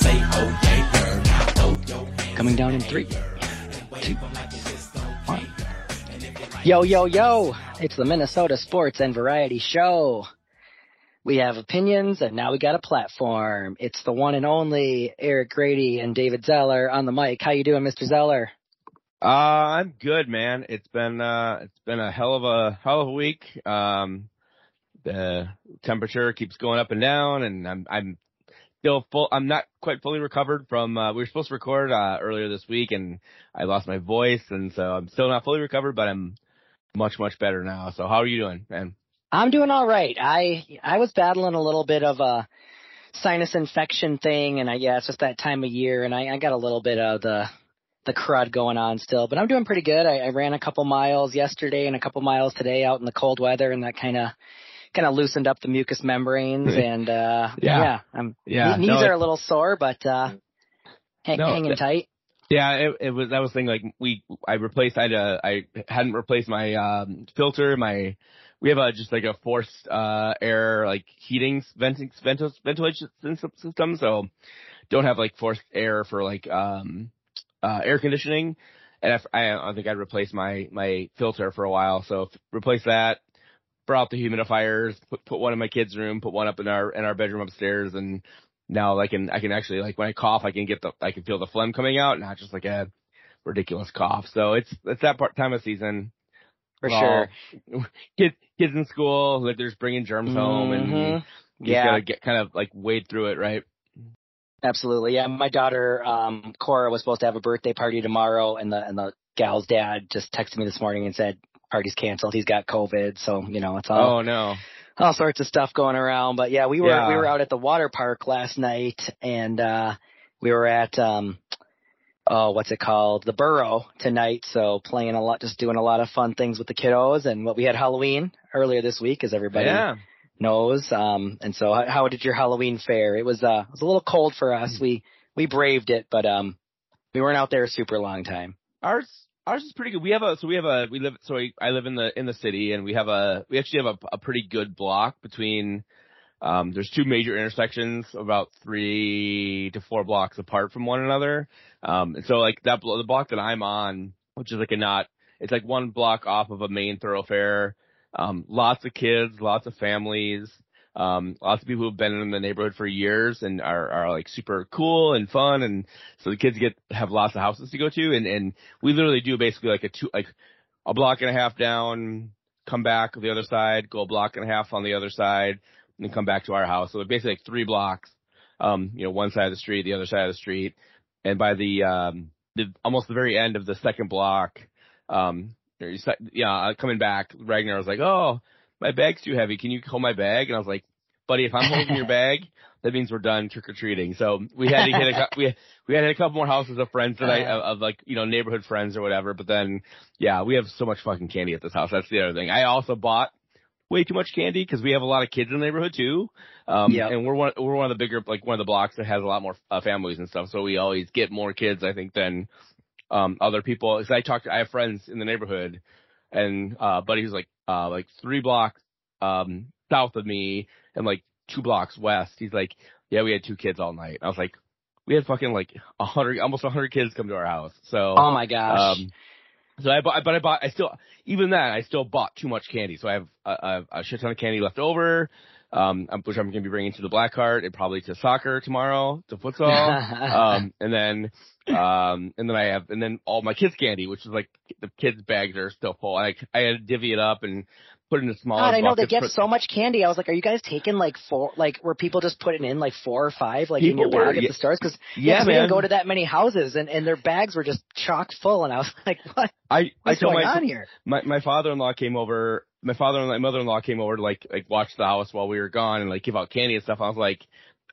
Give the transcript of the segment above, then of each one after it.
say, oh yeah, girl, throw your hands. Coming down in 3, 2, 1. Yo, yo, yo. It's the Minnesota Sports and Variety Show. We have opinions, and now we got a platform. It's the one and only Eric Grady and David Zeller on the mic. How you doing, Mr. Zeller? I'm good, man. It's been a hell of a week. The temperature keeps going up and down, and I'm still full. I'm not quite fully recovered from. We were supposed to record earlier this week, and I lost my voice, and so I'm still not fully recovered, but I'm much better now. So how are you doing, man? I'm doing all right. I was battling a little bit of a sinus infection thing, and it's just that time of year, and I got a little bit of the crud going on still, but I'm doing pretty good. I ran a couple miles yesterday and a couple miles today out in the cold weather, and that kind of loosened up the mucous membranes, and knees are a little sore, but hanging tight. Yeah, it was. That was the thing. Like I hadn't replaced my filter. We have a forced air, like heating ventilation system, so don't have like forced air for like air conditioning. And I think I'd replace my filter for a while. So replace that, brought out the humidifiers, put one in my kids' room, put one up in our bedroom upstairs, and now I can actually, like, when I cough, I can feel the phlegm coming out, not just like a ridiculous cough. So it's that time of season. For sure. Kids in school, like, they're just bringing germs home, and you just gotta get kind of like wade through it, right? Absolutely. Yeah. My daughter, Cora, was supposed to have a birthday party tomorrow, and the gal's dad just texted me this morning and said, party's canceled. He's got COVID. So, it's all. Oh no. All sorts of stuff going around, but yeah, we were out at the water park last night, and we were at the Burrow tonight. So playing a lot, just doing a lot of fun things with the kiddos, and we had Halloween earlier this week, as everybody knows. And so, how did your Halloween fare? It was a little cold for us. We braved it, but we weren't out there a super long time. Ours is pretty good. I live in the city, and we actually have a pretty good block between, there's two major intersections about 3 to 4 blocks apart from one another. And so like the block that I'm on, which is like it's like one block off of a main thoroughfare. Lots of kids, lots of families, lots of people who've been in the neighborhood for years and are like super cool and fun, and so the kids have lots of houses to go to, and we literally do basically like a block and a half down, come back to the other side, go a block and a half on the other side, and then come back to our house. So basically like 3 blocks, one side of the street, the other side of the street, and by the almost the very end of the second block, coming back, Ragnar was like, "Oh, my bag's too heavy. Can you hold my bag?" And I was like, "Buddy, if I'm holding your bag, that means we're done trick or treating." So we had to hit a couple more houses of friends tonight, of like neighborhood friends or whatever. But then, we have so much fucking candy at this house. That's the other thing. I also bought way too much candy because we have a lot of kids in the neighborhood too. And we're one of the bigger, like one of the blocks that has a lot more families and stuff. So we always get more kids, I think, than other people. Because I have friends in the neighborhood. And buddy who's like 3 blocks south of me and like 2 blocks west, he's like, "Yeah, we had 2 kids all night." I was like, "We had fucking like 100 kids come to our house." So oh my gosh. So I still bought too much candy. So I have a shit ton of candy left over, which I'm gonna be bringing to the Blackheart and probably to soccer tomorrow, to futsal, and then all my kids' candy, which is like the kids' bags are still full. I had to divvy it up and put it in a smaller bucket. God, I know they get so much candy. I was like, "Are you guys taking like 4? Like, were people just putting in like 4 or 5, like people in your bag at the stores?" Because we didn't go to that many houses, and their bags were just chock full. And I was like, "What? What's going on here?" My father-in-law came over. My father-in-law, mother-in-law came over to like watch the house while we were gone and like give out candy and stuff. I was like,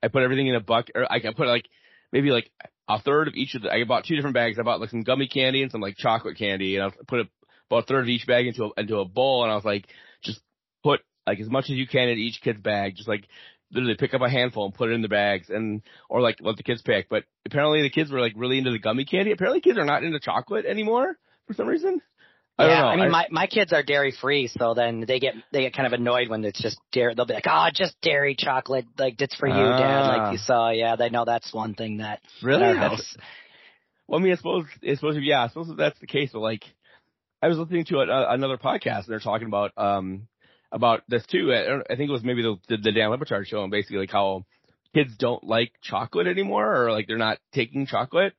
I put everything in a bucket, or I put like maybe like a third of each of the. I bought 2 different bags. I bought like some gummy candy and some like chocolate candy, and I put about a third of each bag into a bowl, and I was like, just put like as much as you can in each kid's bag. Just like literally pick up a handful and put it in the bags, and or like let the kids pick. But apparently the kids were like really into the gummy candy. Apparently kids are not into chocolate anymore for some reason. I don't know. I mean, my kids are dairy free, so then they get kind of annoyed when it's just dairy. They'll be like, "Oh, just dairy chocolate, like it's for you, Dad." Like, so yeah, they know that's one thing that really. I suppose that's the case. But like, I was listening to another podcast and they're talking about this too. I think it was maybe the Dan Le Batard show, and basically like how kids don't like chocolate anymore, or like they're not taking chocolate.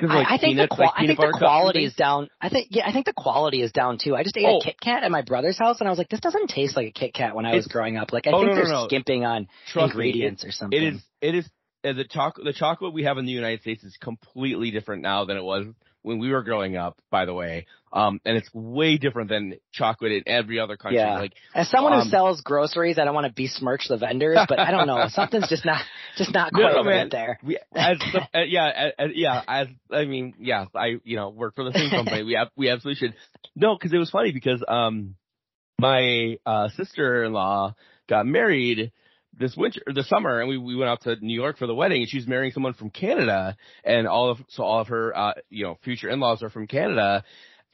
Like I think the quality is down. I think the quality is down too. I just ate a Kit Kat at my brother's house, and I was like, "This doesn't taste like a Kit Kat." When I was growing up, like I think they're skimping on ingredients or something. It is the chocolate we have in the United States is completely different now than it was when we were growing up. By the way, and it's way different than chocolate in every other country. Yeah. Like, as someone who sells groceries, I don't want to besmirch the vendors, but I don't know, something's just not quite right there. I work for the same company. We absolutely should. No, because it was funny because my sister-in-law got married this summer, and we went out to New York for the wedding, and she's marrying someone from Canada, and all of her future in-laws are from Canada,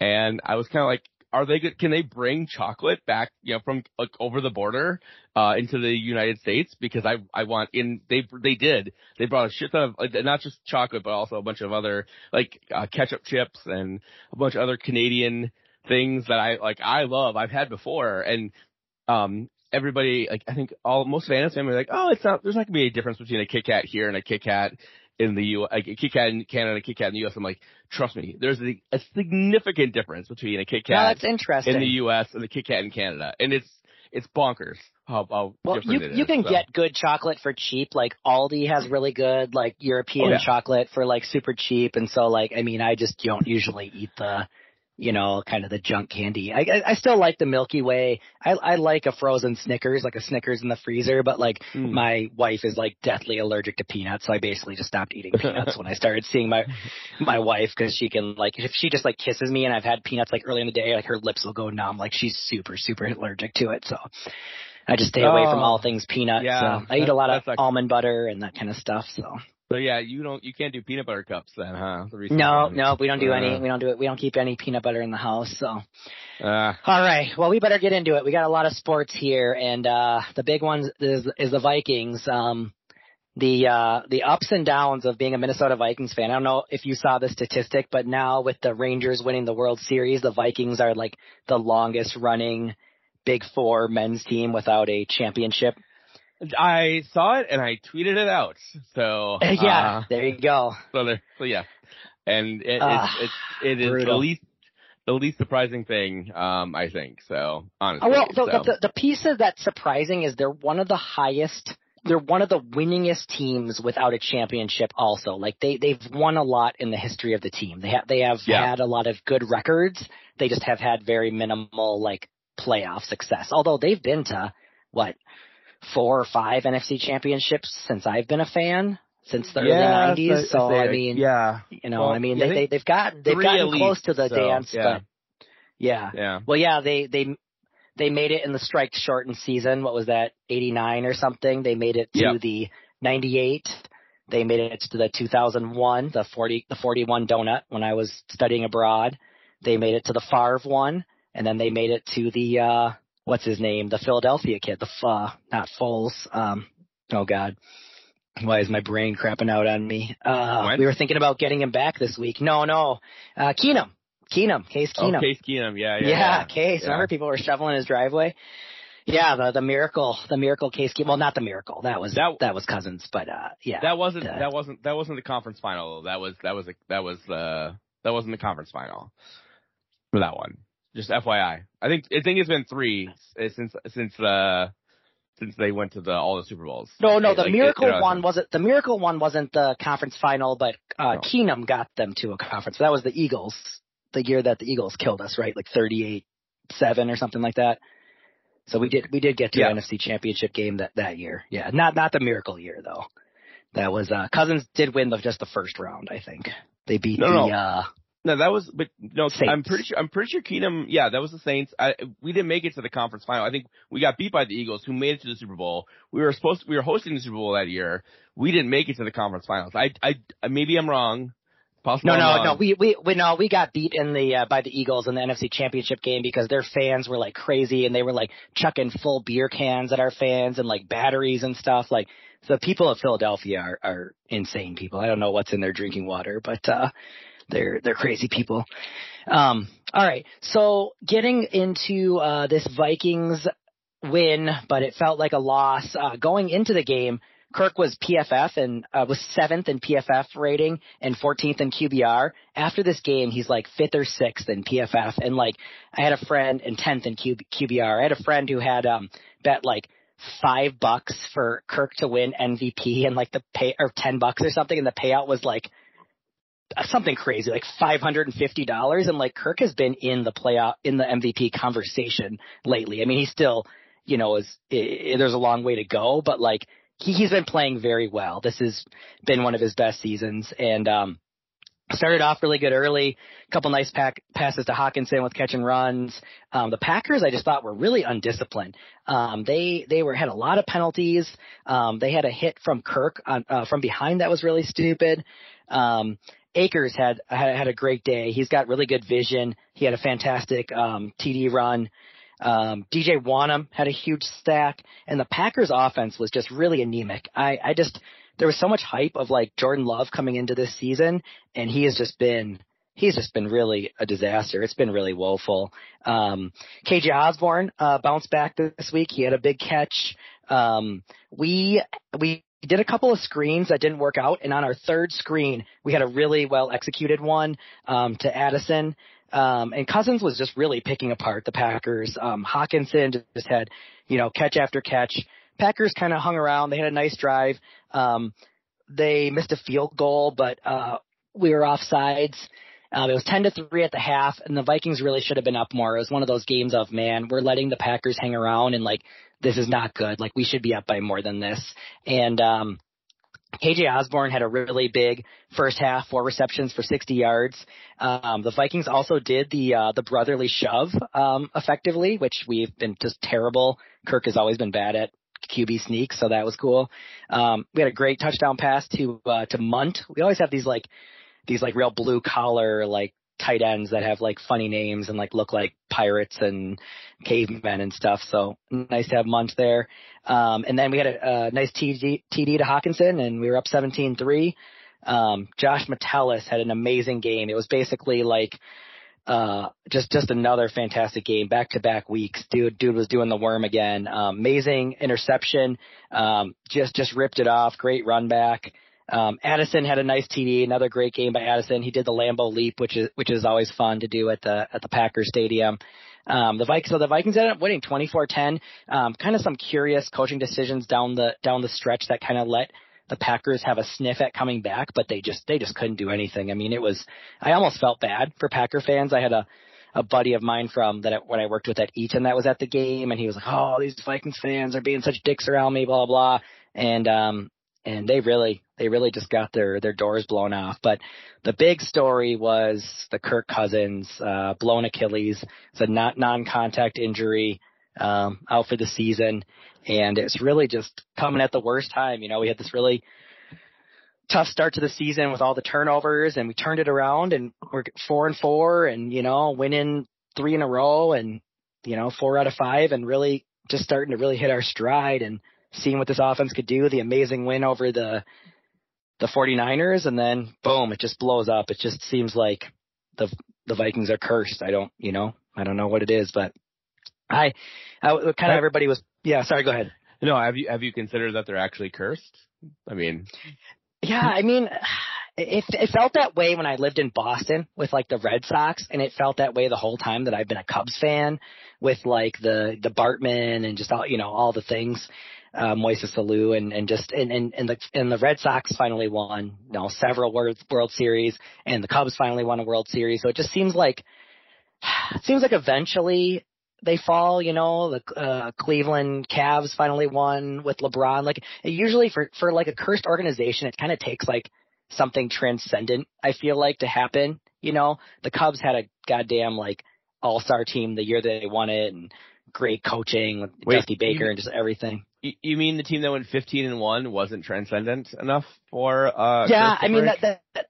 and I was kind of like, are they good? Can they bring chocolate back, from like over the border into the United States? Because they brought a shit ton of not just chocolate, but also a bunch of other like ketchup chips and a bunch of other Canadian things that I've had before, and everybody, like, I think most of Anna's family are like, oh, there's not gonna be a difference between a Kit Kat here and a Kit Kat in the U.S., like a Kit Kat in Canada and a Kit Kat in the U.S. I'm like, trust me, there's a significant difference between a Kit Kat in the U.S. and a Kit Kat in Canada, and it's bonkers how different it is. You can get good chocolate for cheap, like Aldi has really good like European chocolate for like super cheap, and so like, I mean, I just don't usually eat the, kind of the junk candy. I still like the Milky Way. I like a frozen Snickers, like a Snickers in the freezer, but like my wife is like deathly allergic to peanuts. So I basically just stopped eating peanuts when I started seeing my wife, cause she can like, if she just like kisses me and I've had peanuts like early in the day, like her lips will go numb. Like she's super, super allergic to it. So I just stay away from all things peanuts. Yeah, so I eat a lot of almond butter and that kind of stuff. So yeah, you can't do peanut butter cups then, huh? No, we don't do any. We don't do it. We don't keep any peanut butter in the house. So, all right. Well, we better get into it. We got a lot of sports here, and the big one is the Vikings. The ups and downs of being a Minnesota Vikings fan. I don't know if you saw the statistic, but now with the Rangers winning the World Series, the Vikings are like the longest running Big Four men's team without a championship. I saw it and I tweeted it out. So yeah, there you go. So yeah, and it is the least surprising thing, I think. So honestly, the pieces that's surprising is they're one of the highest. They're one of the winningest teams without a championship. Also, like they've won a lot in the history of the team. They have had a lot of good records. They just have had very minimal like playoff success. Although they've been to what, 4 or 5 NFC championships since I've been a fan, since the early 90s. So I mean, they've gotten close to the dance, but yeah. Well, yeah, they made it in the strike-shortened season. What was that, 89 or something? They made it to the 98. They made it to the 2001, the 41 donut when I was studying abroad. They made it to the Favre one, and then they made it to the what's his name? The Philadelphia kid, not Foles. Oh God, why is my brain crapping out on me? We were thinking about getting him back this week. No. Keenum, Case Keenum. Oh, Case Keenum, yeah. Case. Yeah. Remember, people were shoveling his driveway. Yeah, the miracle Case Keenum. Well, not the miracle. That was Cousins, but yeah. That wasn't the conference final. That wasn't the conference final for that one. Just FYI, I think it's been 3 since they went to all the Super Bowls. No, the miracle one wasn't. The miracle one wasn't the conference final, but Keenum got them to a conference. So that was the Eagles, the year that the Eagles killed us, right? Like 38-7 or something like that. So we did get to the NFC Championship game that year. Yeah, not the miracle year though. That was Cousins did win just the first round. I think they beat the. No, that was, but no, Saints. I'm pretty sure Keenum. Yeah, that was the Saints. We didn't make it to the conference final. I think we got beat by the Eagles, who made it to the Super Bowl. We were hosting the Super Bowl that year. We didn't make it to the conference finals. I maybe I'm wrong. Buffalo. No. We got beat in the by the Eagles in the NFC Championship game because their fans were like crazy and they were like chucking full beer cans at our fans and like batteries and stuff. Like the people of Philadelphia are insane people. I don't know what's in their drinking water, but they're crazy people. All right, so getting into this Vikings win, but it felt like a loss. Going into the game, Kirk was PFF and was 7th in PFF rating and 14th in QBR. After this game, he's like 5th or 6th in PFF. And like I had a friend and 10th in QBR. I had a friend who had bet like $5 for Kirk to win MVP and like the pay or $10 or something. And the payout was like something crazy, like $550. And like Kirk has been in the playoff in the MVP conversation lately. I mean, he still, you know, there's a long way to go, but like, he's been playing very well. This has been one of his best seasons, and started off really good early. A couple nice passes to Hawkinson with catch and runs. The Packers, I just thought, were really undisciplined. They had a lot of penalties. They had a hit from Kirk on, from behind that was really stupid. Akers had a great day. He's got really good vision. He had a fantastic TD run. DJ Wanham had a huge stack, and the Packers offense was just really anemic. I there was so much hype of like Jordan Love coming into this season, and he's just been really a disaster. It's been really woeful. KJ Osborne, bounced back this week. He had a big catch. We did a couple of screens that didn't work out. And on our third screen, we had a really well executed one, to Addison. And Cousins was just really picking apart the Packers. Hawkinson just had, you know, catch after catch. Packers kind of hung around. They had a nice drive. They missed a field goal, but we were offsides. It was 10-3 at the half, and the Vikings really should have been up more. It was one of those games of, man, we're letting the Packers hang around, and like this is not good. Like we should be up by more than this. And KJ Osborne had a really big first half, 4 receptions for 60 yards. The Vikings also did the brotherly shove, effectively, which we've been just terrible. Kirk has always been bad at QB sneaks, so that was cool. We had a great touchdown pass to Munt. We always have these real blue collar, like tight ends that have like funny names and like look like pirates and cavemen and stuff. So nice to have Munt there. And then we had a nice TD to Hawkinson, and we were up 17-3. Josh Metellus had an amazing game. It was basically like just another fantastic game, back-to-back weeks. Dude was doing the worm again. Amazing interception. Just ripped it off. Great run back. Addison had a nice TD, another great game by Addison. He did the Lambeau leap, which is always fun to do at the Packers stadium. The Vikings ended up winning 24-10. Kind of some curious coaching decisions down the stretch that kind of let the Packers have a sniff at coming back, but they just couldn't do anything. I mean, I almost felt bad for Packer fans. I had a buddy of mine when I worked with at Eaton that was at the game, and he was like, "Oh, these Vikings fans are being such dicks around me, blah, blah." And they really just got their doors blown off. But the big story was the Kirk Cousins blown Achilles. It's a non-contact injury, out for the season. And it's really just coming at the worst time. You know, we had this really tough start to the season with all the turnovers, and we turned it around, and we're 4-4 and, you know, winning 3 in a row and, you know, 4 out of 5 and really just starting to really hit our stride and seeing what this offense could do, the amazing win over the 49ers, and then boom, it just blows up. It just seems like the Vikings are cursed. I don't know what it is, but everybody was, yeah, sorry, go ahead. No, have you considered that they're actually cursed? I mean, yeah, I mean, it felt that way when I lived in Boston with like the Red Sox, and it felt that way the whole time that I've been a Cubs fan with like the Bartman and just all, you know, all the things. Moises Alou and the Red Sox finally won, you know, several World Series, and the Cubs finally won a World Series. So it just seems like eventually they fall, you know, the Cleveland Cavs finally won with LeBron. Like usually for like a cursed organization, it kind of takes like something transcendent, I feel like, to happen. You know, the Cubs had a goddamn like all-star team the year they won it, and great coaching with Dusty Baker and just everything. You mean the team that went 15-1 wasn't transcendent enough for? Yeah, I mean that, that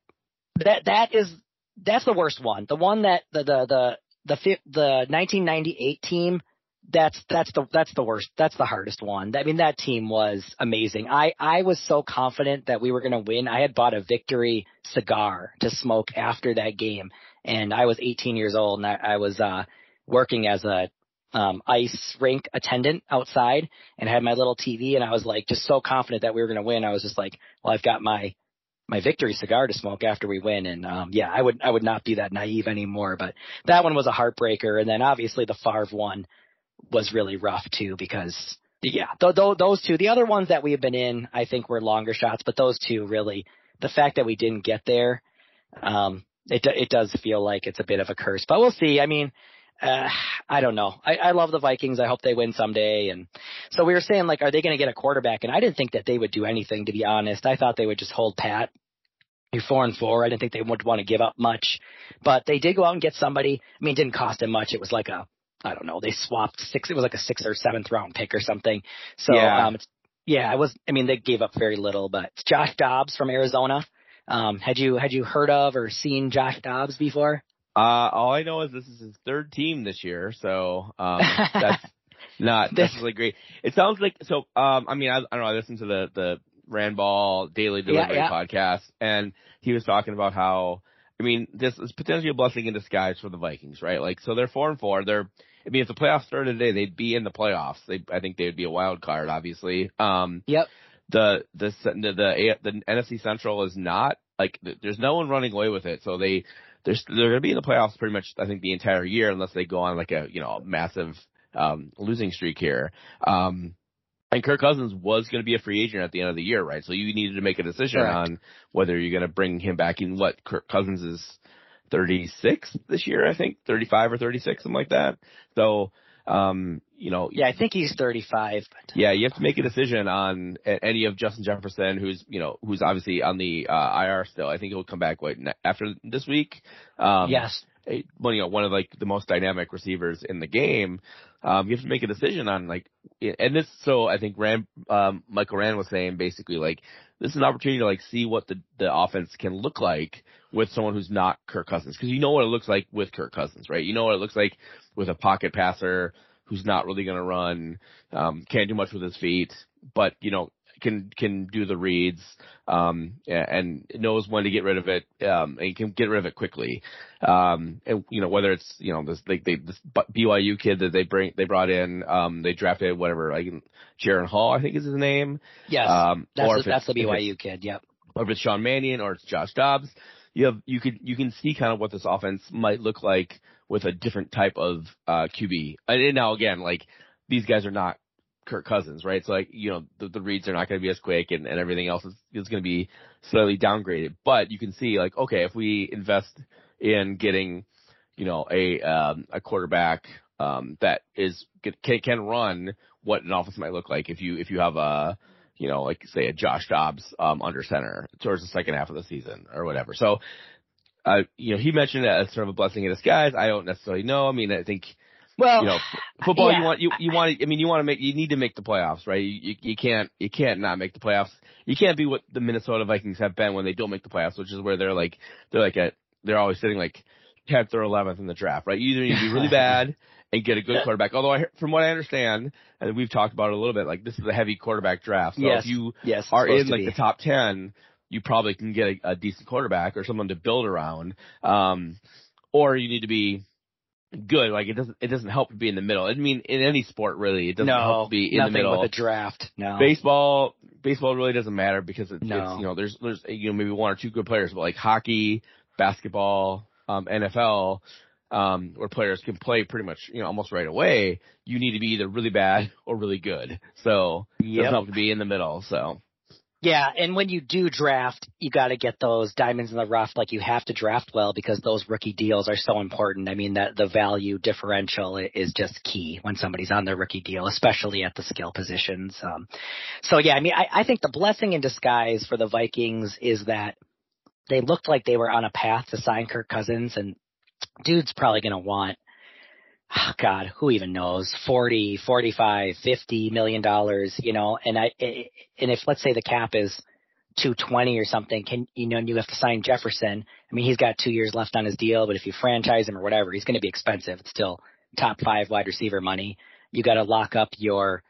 That's the worst one. The one that the 1998 team. That's the worst. That's the hardest one. I mean, that team was amazing. I was so confident that we were going to win. I had bought a victory cigar to smoke after that game, and I was 18 years old, and I was working as a ice rink attendant outside, and had my little TV, and I was like just so confident that we were going to win. I was just like, well, I've got my victory cigar to smoke after we win. And I would not be that naive anymore. But that one was a heartbreaker, and then obviously the Favre one was really rough too, because those two, the other ones that we have been in, I think were longer shots, but those two really, the fact that we didn't get there, it does feel like it's a bit of a curse, but we'll see. I mean, I don't know. I love the Vikings. I hope they win someday. And so we were saying, like, are they going to get a quarterback? And I didn't think that they would do anything, to be honest. I thought they would just hold pat. You're 4-4. I didn't think they would want to give up much, but they did go out and get somebody. I mean, it didn't cost them much. It was like they swapped six. It was like a 6th or 7th round pick or something. So, they gave up very little, but it's Josh Dobbs from Arizona. Had you heard of or seen Josh Dobbs before? All I know is this is his third team this year. So, that's not necessarily great. It sounds like, so, I don't know. I listened to the Randball Daily Delivery podcast, and he was talking about how, I mean, this is potentially a blessing in disguise for the Vikings, right? Like, so they're 4-4. If the playoffs started today, they'd be in the playoffs. I think they would be a wild card, obviously. Yep. The NFC Central is not, like, there's no one running away with it. So they're going to be in the playoffs pretty much, I think, the entire year, unless they go on like a, massive, losing streak here. And Kirk Cousins was going to be a free agent at the end of the year, right? So you needed to make a decision on whether you're going to bring him back in. What, Kirk Cousins is 36 this year, I think, 35 or 36, something like that. So, I think he's 35. But. Yeah, you have to make a decision on any of Justin Jefferson, who's obviously on the IR still. I think he'll come back after this week. Yes. One of like the most dynamic receivers in the game, you have to make a decision on I think Michael Rand was saying basically like this is an opportunity to like see what the offense can look like with someone who's not Kirk Cousins, because you know what it looks like with Kirk Cousins, right? You know what it looks like with a pocket passer who's not really going to run, can't do much with his feet, but can do the reads, and knows when to get rid of it, and can get rid of it quickly. Whether it's, this BYU kid that they brought in, they drafted whatever, like Jaren Hall, I think is his name. Yes. That's the BYU kid. Yep. Or if it's Sean Mannion or it's Josh Dobbs, you can see kind of what this offense might look like with a different type of, QB. And now again, like these guys are not Kirk Cousins, right? So like, the reads are not going to be as quick and everything else is going to be slightly downgraded, but you can see like, okay, if we invest in getting, a quarterback, that is, can run what an offense might look like if you have a, like say a Josh Dobbs, under center towards the second half of the season or whatever. So, he mentioned that as sort of a blessing in disguise. I don't necessarily know. I mean, I think, well, football, yeah. You need to make the playoffs, right? You can't not make the playoffs. You can't be what the Minnesota Vikings have been when they don't make the playoffs, which is where they're always sitting like 10th or 11th in the draft, right? You either need to be really bad and get a good quarterback. Although from what I understand, and we've talked about it a little bit, like this is a heavy quarterback draft. So if you are in like the top 10, you probably can get a decent quarterback or someone to build around. Or you need to be good, like it doesn't help to be in the middle. I mean, in any sport, really, it doesn't help to be in the middle. Nothing with the draft. No, baseball really doesn't matter because there's maybe one or two good players, but like hockey, basketball, NFL, where players can play pretty much almost right away. You need to be either really bad or really good. So it doesn't help to be in the middle. So. Yeah, and when you do draft, you got to get those diamonds in the rough. Like you have to draft well because those rookie deals are so important. I mean, that the value differential is just key when somebody's on their rookie deal, especially at the skill positions. I think the blessing in disguise for the Vikings is that they looked like they were on a path to sign Kirk Cousins, and dude's probably going to want, who even knows, 40, 45, $50 million, and if let's say the cap is 220 or something, you have to sign Jefferson. I mean, he's got 2 years left on his deal, but if you franchise him or whatever, he's going to be expensive. It's still top five wide receiver money. You got to lock up your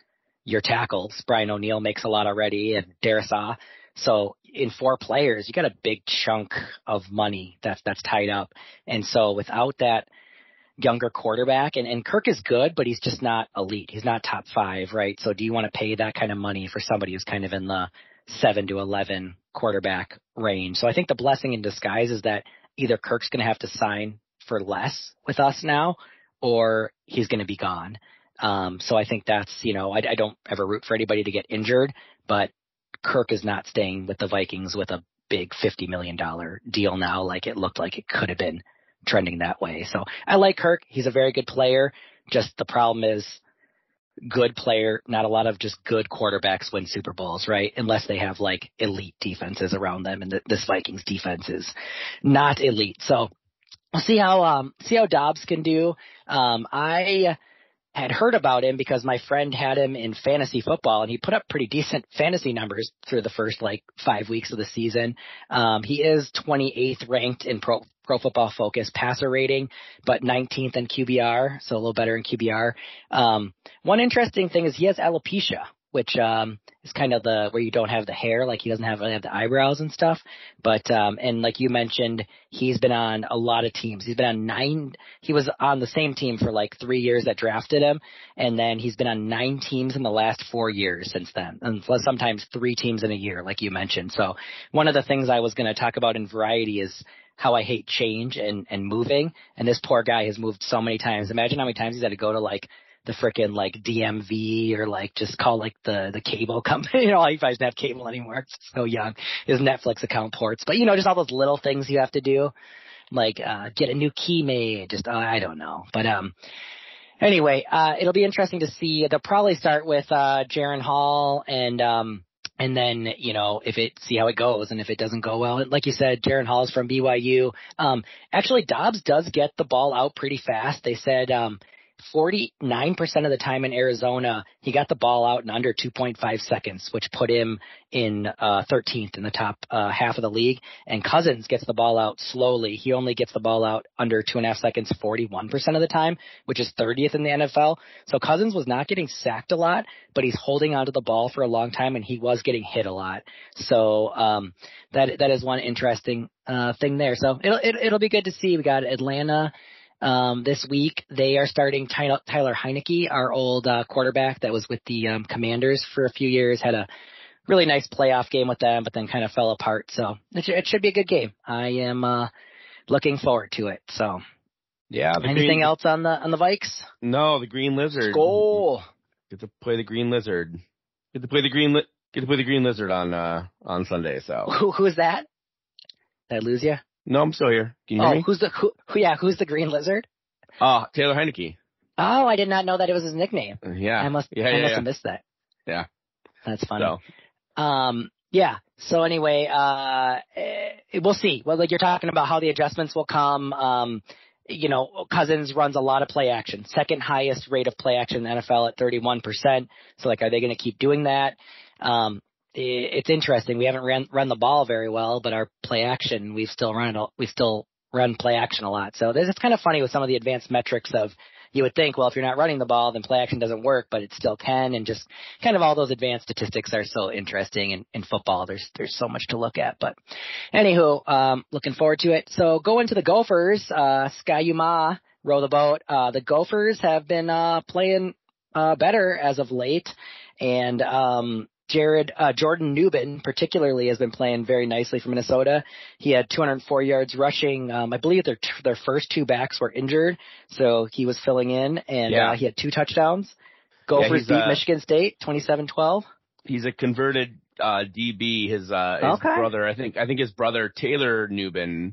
tackles. Brian O'Neill makes a lot already, and Darisaw. So in four players, you got a big chunk of money that's tied up. And so without that younger quarterback, and Kirk is good, but he's just not elite. He's not top five, right? So do you want to pay that kind of money for somebody who's kind of in the 7 to 11 quarterback range? So I think the blessing in disguise is that either Kirk's going to have to sign for less with us now, or he's going to be gone. So I think that's, I don't ever root for anybody to get injured, but Kirk is not staying with the Vikings with a big $50 million deal now. Like it looked like it could have been trending that way. So I like Kirk. He's a very good player. Just the problem is good player. Not a lot of just good quarterbacks win Super Bowls, right? Unless they have like elite defenses around them. And this Vikings defense is not elite. So we'll see how Dobbs can do. I had heard about him because my friend had him in fantasy football, and he put up pretty decent fantasy numbers through the first 5 weeks of the season. He is 28th ranked in Pro Football Focus passer rating, but 19th in QBR, so a little better in QBR. One interesting thing is he has alopecia, which is kind of where you don't have the hair, he doesn't really have the eyebrows and stuff. But and like you mentioned, he's been on a lot of teams. He's been on nine. He was on the same team for 3 years that drafted him, and then he's been on 9 teams in the last 4 years since then, and sometimes 3 teams in a year, like you mentioned. So one of the things I was going to talk about in Variety is how I hate change and moving. And this poor guy has moved so many times. Imagine how many times he's had to go to the freaking DMV or just call the cable company. He probably doesn't have cable anymore. It's so young. His Netflix account ports, but just all those little things you have to do, get a new key made. Just, I don't know. But, anyway, it'll be interesting to see. They'll probably start with, Jaren Hall and then, see how it goes. And if it doesn't go well, like you said, Jaren Hall's from BYU. Actually Dobbs does get the ball out pretty fast. They said, 49% of the time in Arizona, he got the ball out in under 2.5 seconds, which put him in 13th in the top half of the league. And Cousins gets the ball out slowly. He only gets the ball out under 2.5 seconds 41% of the time, which is 30th in the NFL. So Cousins was not getting sacked a lot, but he's holding onto the ball for a long time, and he was getting hit a lot. So that is one interesting thing there. So it'll be good to see. We got Atlanta this week. They are starting Tyler Heinicke, our old quarterback that was with the Commanders for a few years, had a really nice playoff game with them, but then kind of fell apart. So it should be a good game. I am looking forward to it. So yeah. Anything else on the Vikes? No, the Green Lizard. Goal. Get to play the Green Lizard. Get to play the Green Lizard on Sunday. So who's that? Did I lose you? No, I'm still here. Can you hear me? Who's the Green Lizard? Taylor Heinicke. Oh, I did not know that it was his nickname. Yeah. I must have missed that. Yeah. That's funny. So. Yeah. So anyway, we'll see. Well, you're talking about how the adjustments will come. Cousins runs a lot of play action, second highest rate of play action in the NFL at 31%. So are they going to keep doing that? It's interesting. We haven't run the ball very well, but our play action, we still run play action a lot. So it's kind of funny with some of the advanced metrics of, you would think, well, if you're not running the ball, then play action doesn't work, but it still can. And just kind of all those advanced statistics are so interesting. And in football, there's so much to look at. But anywho, looking forward to it. So go into the Gophers, Sky Yuma, row the boat. The Gophers have been playing better as of late, and Jordan Newbin particularly has been playing very nicely for Minnesota. He had 204 yards rushing. I believe their first two backs were injured, so he was filling in, and he had 2 touchdowns. Gophers beat Michigan State 27-12. He's a converted DB. His brother, I think his brother Taylor Newbin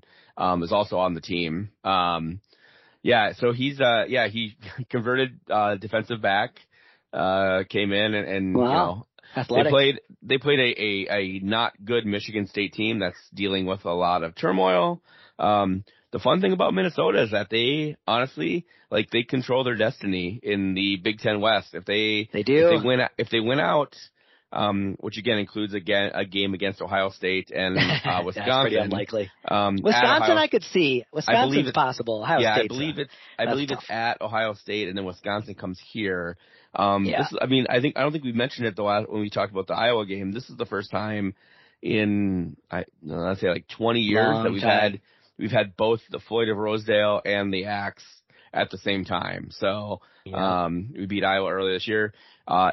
is also on the team. So he's he converted defensive back, came in and wow. Athletic. They played a not good Michigan State team that's dealing with a lot of turmoil. The fun thing about Minnesota is that they honestly, they control their destiny in the Big Ten West. If they win out, which again includes a game against Ohio State and Wisconsin. That's pretty unlikely. Wisconsin, I could see. Wisconsin's possible. I believe it's at Ohio State, and then Wisconsin comes here. I don't think we mentioned it though when we talked about the Iowa game. This is the first time in let's say like 20 years that we've had both the Floyd of Rosedale and the Axe at the same time. So we beat Iowa earlier this year.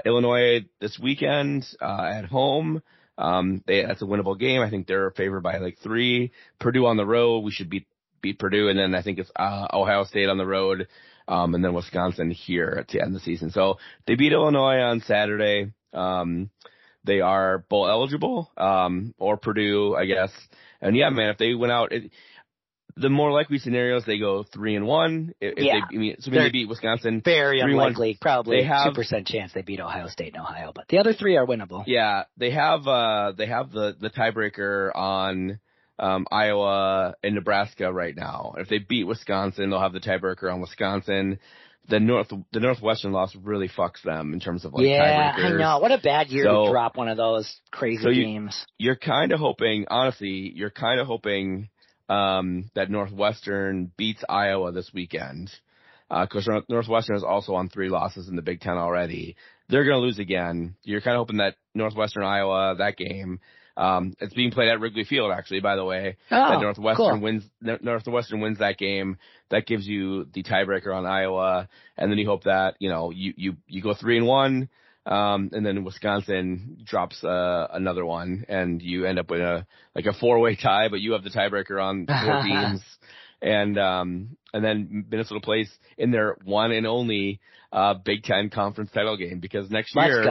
Illinois this weekend at home. That's a winnable game. I think they're favored by like 3. Purdue on the road. We should beat Purdue, and then I think it's Ohio State on the road, and then Wisconsin here at the end of the season. So they beat Illinois on Saturday. They are bowl eligible, or Purdue, I guess. And yeah, man, if they went out, the more likely scenario is they go 3-1. They beat Wisconsin. Very unlikely. Probably 2% chance they beat Ohio State and Ohio, but the other 3 are winnable. Yeah, they have the tiebreaker on Iowa and Nebraska right now. If they beat Wisconsin, they'll have the tiebreaker on Wisconsin. The Northwestern loss really fucks them in terms of tiebreakers. I know. What a bad year to drop one of those crazy games. You're kind of hoping, honestly, that Northwestern beats Iowa this weekend, because Northwestern is also on 3 losses in the Big Ten already. They're going to lose again. You're kind of hoping that Northwestern Iowa, that game, it's being played at Wrigley Field, actually, by the way. That Northwestern wins that game. That gives you the tiebreaker on Iowa, and then you hope that you go 3-1, and then Wisconsin drops another one, and you end up with a 4-way tie, but you have the tiebreaker on 4 teams. And then Minnesota plays in their one and only Big Ten conference title game, because next year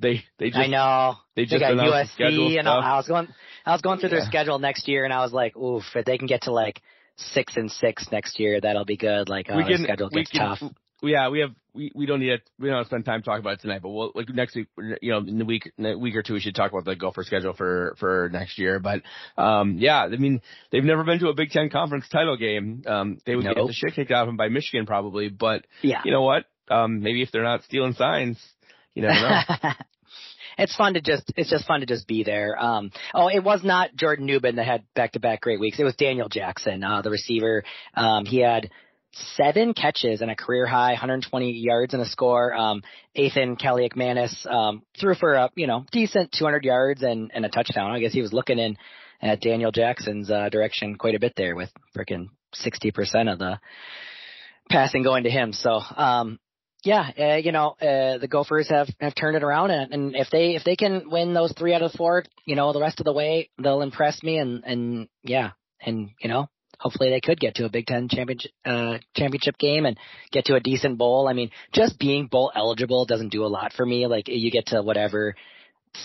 they got USC, and I was going through their schedule next year, and I was like, oof, if they can get to like 6-6 next year, that'll be good. Like, the schedule gets tough. Yeah, we don't have to spend time talking about it tonight, but we'll, like, next week, in the week or two, we should talk about the Gopher schedule for next year. But, they've never been to a Big Ten conference title game. They would get the shit kicked out of them by Michigan probably, but you know what? Maybe if they're not stealing signs, you never know. It's just fun to be there. It was not Jordan Newbin that had back-to-back great weeks. It was Daniel Jackson, the receiver. He had 7 catches and a career high 120 yards and a score. Ethan Kelly McManus threw for a decent 200 yards and a touchdown. I guess he was looking in at Daniel Jackson's direction quite a bit there, with freaking 60% of the passing going to him. So the Gophers have turned it around, and if they can win those 3 out of 4, the rest of the way, they'll impress me, and hopefully they could get to a Big Ten championship game and get to a decent bowl. I mean, just being bowl eligible doesn't do a lot for me. Like, you get to whatever,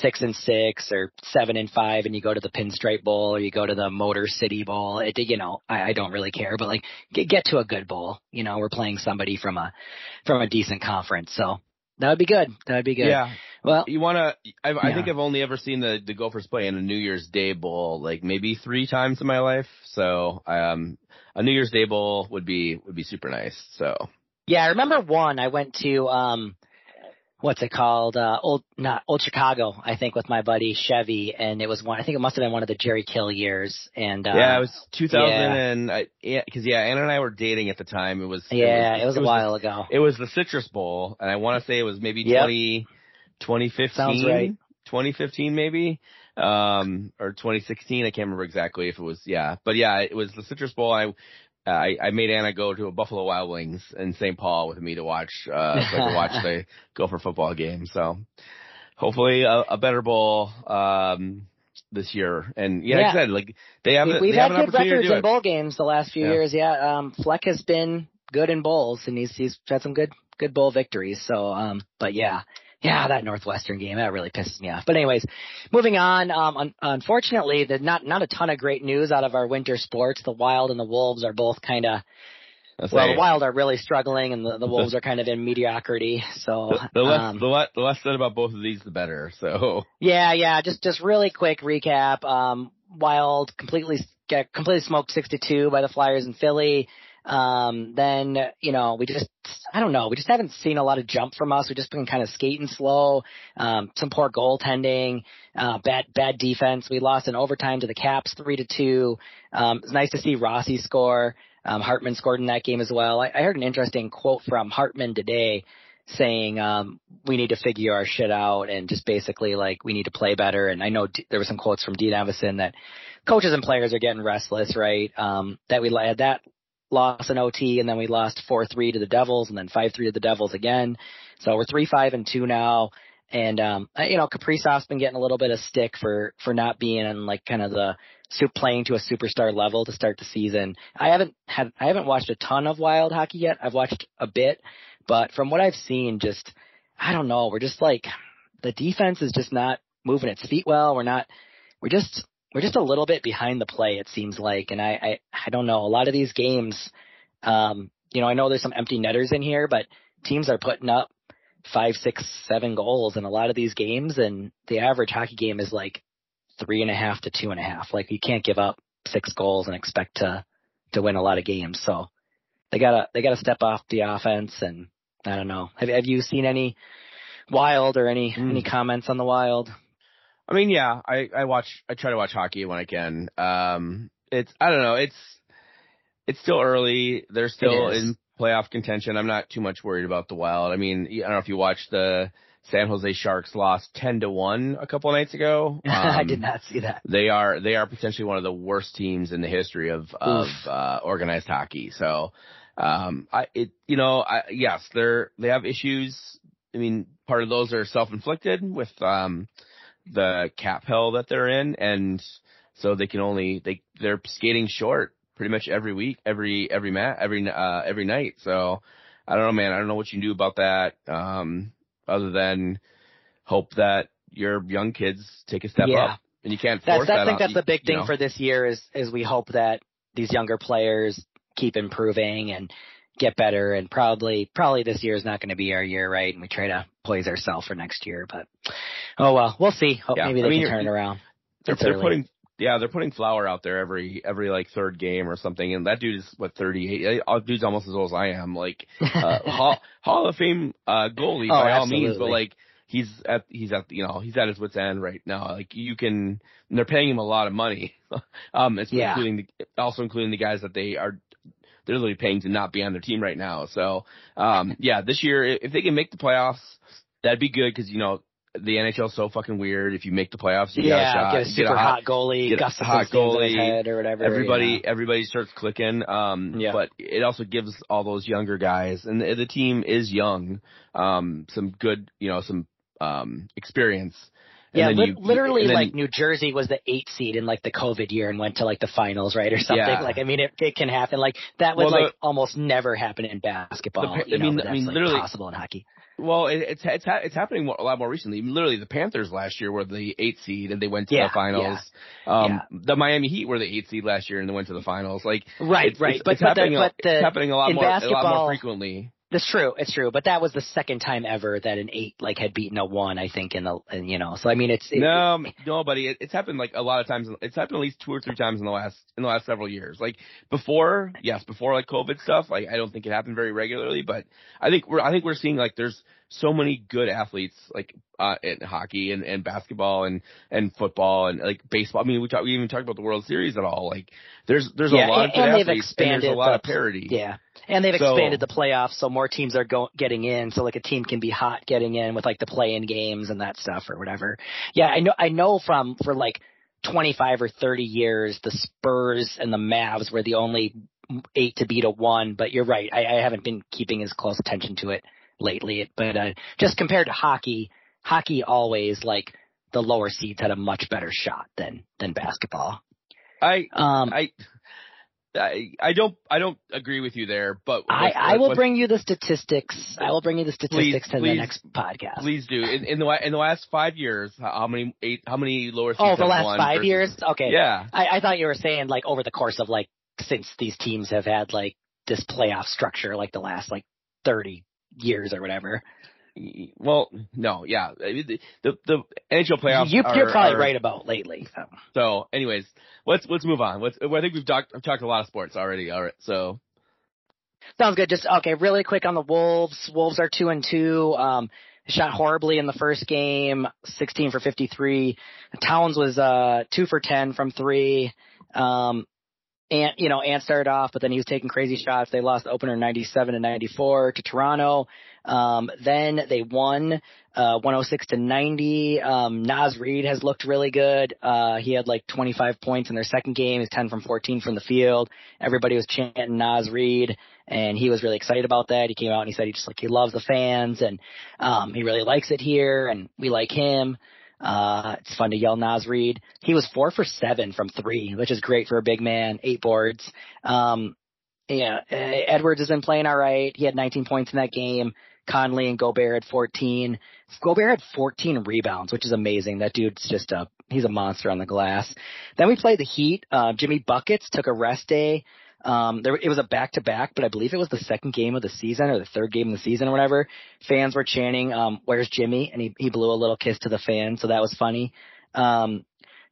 6-6 or 7-5, and you go to the Pinstripe Bowl or you go to the Motor City Bowl. I don't really care, but like, get to a good bowl. We're playing somebody from a decent conference, so that would be good. Yeah. Well, I think I've only ever seen the Gophers play in a New Year's Day Bowl, like maybe 3 times in my life. So, a New Year's Day Bowl would be super nice. So. Yeah. I remember one I went to, what's it called? Old Chicago, I think, with my buddy Chevy. And it was it must've been one of the Jerry Kill years. And, it was 2000 because Anna and I were dating at the time. It was a while ago. It was the Citrus Bowl. And I want to say it was maybe 2015. Sounds right. 2015 maybe, or 2016. I can't remember exactly if it was. Yeah. But yeah, it was the Citrus Bowl. I made Anna go to a Buffalo Wild Wings in St. Paul with me to watch the Gopher football game. So hopefully a better bowl this year. And like I said, like, we've had good records in bowl games the last few years. Yeah, Fleck has been good in bowls, and he's had some good bowl victories. So, but yeah, that Northwestern game, that really pisses me off. But anyways, moving on. Unfortunately, there's not a ton of great news out of our winter sports. The Wild and the Wolves are both kind of the Wild are really struggling, and the Wolves are kind of in mediocrity. So the less said about both of these, the better. So yeah. Just really quick recap. Wild completely smoked 62 by the Flyers in Philly. Then, you know, we just, I don't know, we just haven't seen a lot of jump from us. We just been kind of skating slow, some poor goaltending, bad defense. We lost in overtime to the Caps 3-2. It's nice to see Rossi score. Hartman scored in that game as well. I heard an interesting quote from Hartman today saying, we need to figure our shit out and just basically like we need to play better. And I know there were some quotes from Dean Evison that coaches and players are getting restless, right? That we had that loss in OT, and then we lost 4-3 to the Devils, and then 5-3 to the Devils again. So we're 3-5-2 now. And, you know, Kaprizov's been getting a little bit of stick for not being in like kind of the playing to a superstar level to start the season. I haven't watched a ton of Wild hockey yet. I've watched a bit, but from what I've seen, just, I don't know. We're just like, the defense is just not moving its feet well. We're just a little bit behind the play, it seems like. And I don't know. A lot of these games, you know, I know there's some empty netters in here, but teams are putting up 5, 6, 7 goals in a lot of these games. And the average hockey game is like 3.5 to 2.5. Like, you can't give up 6 goals and expect to win a lot of games. So they gotta step off the offense. And I don't know. Have you seen any Wild or any comments on the Wild? I mean, yeah, I try to watch hockey when I can. It's, I don't know. It's still early. They're still in playoff contention. I'm not too much worried about the Wild. I mean, I don't know if you watched the San Jose Sharks lost 10-1 a couple of nights ago. I did not see that. They are potentially one of the worst teams in the history of organized hockey. So, yes, they have issues. I mean, part of those are self-inflicted with, the cap hell that they're in, and so they can only they're skating short pretty much every week, every night. So I don't know, man. I don't know what you can do about that, other than hope that your young kids take a step up. And you can't force that. I think that's the big thing for this year is we hope that these younger players keep improving and get better, and probably this year is not going to be our year, right? And we try to poise ourselves for next year, but oh well, we'll see. Maybe they can turn around. They're putting Flower out there every like third game or something, and that dude is 38. Dude's almost as old as I am. Like Hall of Fame goalie by absolutely. All means, but like he's at his wit's end right now. Like they're paying him a lot of money, including the guys that they are. They're literally paying to not be on their team right now. So, this year, if they can make the playoffs, that'd be good because, you know, the NHL is so fucking weird. If you make the playoffs, you got a shot. Get a super hot goalie, head or whatever. Everybody starts clicking. But it also gives all those younger guys, and the team is young, some good, you know, some experience. And New Jersey was the 8th seed in like the COVID year and went to like the finals, right? Or something. Yeah. Like, I mean, it can happen. Like that would almost never happen in basketball. Literally possible in hockey. Well, it's happening a lot more recently. Literally the Panthers last year were the 8th seed and they went to the finals. The Miami Heat were the 8th seed last year and they went to the finals. Like, right. It's happening a lot more frequently. That's true. It's true. But that was the second time ever that an 8 like had beaten a 1, I think, so I mean, it's happened like a lot of times. It's happened at least 2 or 3 times in the last several years. Like before like COVID stuff, like I don't think it happened very regularly, but I think we're seeing like there's so many good athletes like in hockey and basketball and football and like baseball. I mean, we even talked about the World Series at all. Like there's a lot of good athletes and there's a lot of parity. Yeah. And they've expanded the playoffs, so more teams are getting in. So like a team can be hot getting in with like the play-in games and that stuff or whatever. Yeah, I know for like 25 or 30 years, the Spurs and the Mavs were the only 8 to beat a 1. But you're right, I haven't been keeping as close attention to it lately. But just compared to hockey always like the lower seeds had a much better shot than basketball. I don't agree with you there, but I will bring you the statistics. I will bring you the statistics to the next podcast. Please do. In the last 5 years, how many lower seeds? Oh, the last 5 years? Okay. Yeah. I thought you were saying like over the course of like since these teams have had like this playoff structure like the last like 30 years or whatever. Well, no, yeah, the NHL playoffs. You're probably right about lately. So, anyways, let's move on. I think I've talked a lot of sports already. All right, so Sounds good. Just, okay, really quick on the Wolves. Wolves are 2-2. Shot horribly in the first game, 16 for 53. Towns was 2 for 10 from 3. And, you know, Ant started off, but then he was taking crazy shots. They lost the opener 97-94 to Toronto. Then they won, 106-90. Naz Reid has looked really good. He had like 25 points in their second game. He's 10 from 14 from the field. Everybody was chanting Naz Reid, and he was really excited about that. He came out and he said he just like, he loves the fans and, he really likes it here and we like him. It's fun to yell Naz Reid. He was 4 for 7 from 3, which is great for a big man, 8 boards. Yeah, Edwards has been playing all right. He had 19 points in that game. Conley and Gobert had 14. Gobert had 14 rebounds, which is amazing. That dude's just he's a monster on the glass. Then we played the Heat. Jimmy Buckets took a rest day. It was a back-to-back, but I believe it was the second game of the season or the third game of the season or whatever. Fans were chanting, where's Jimmy? And he blew a little kiss to the fan, so that was funny.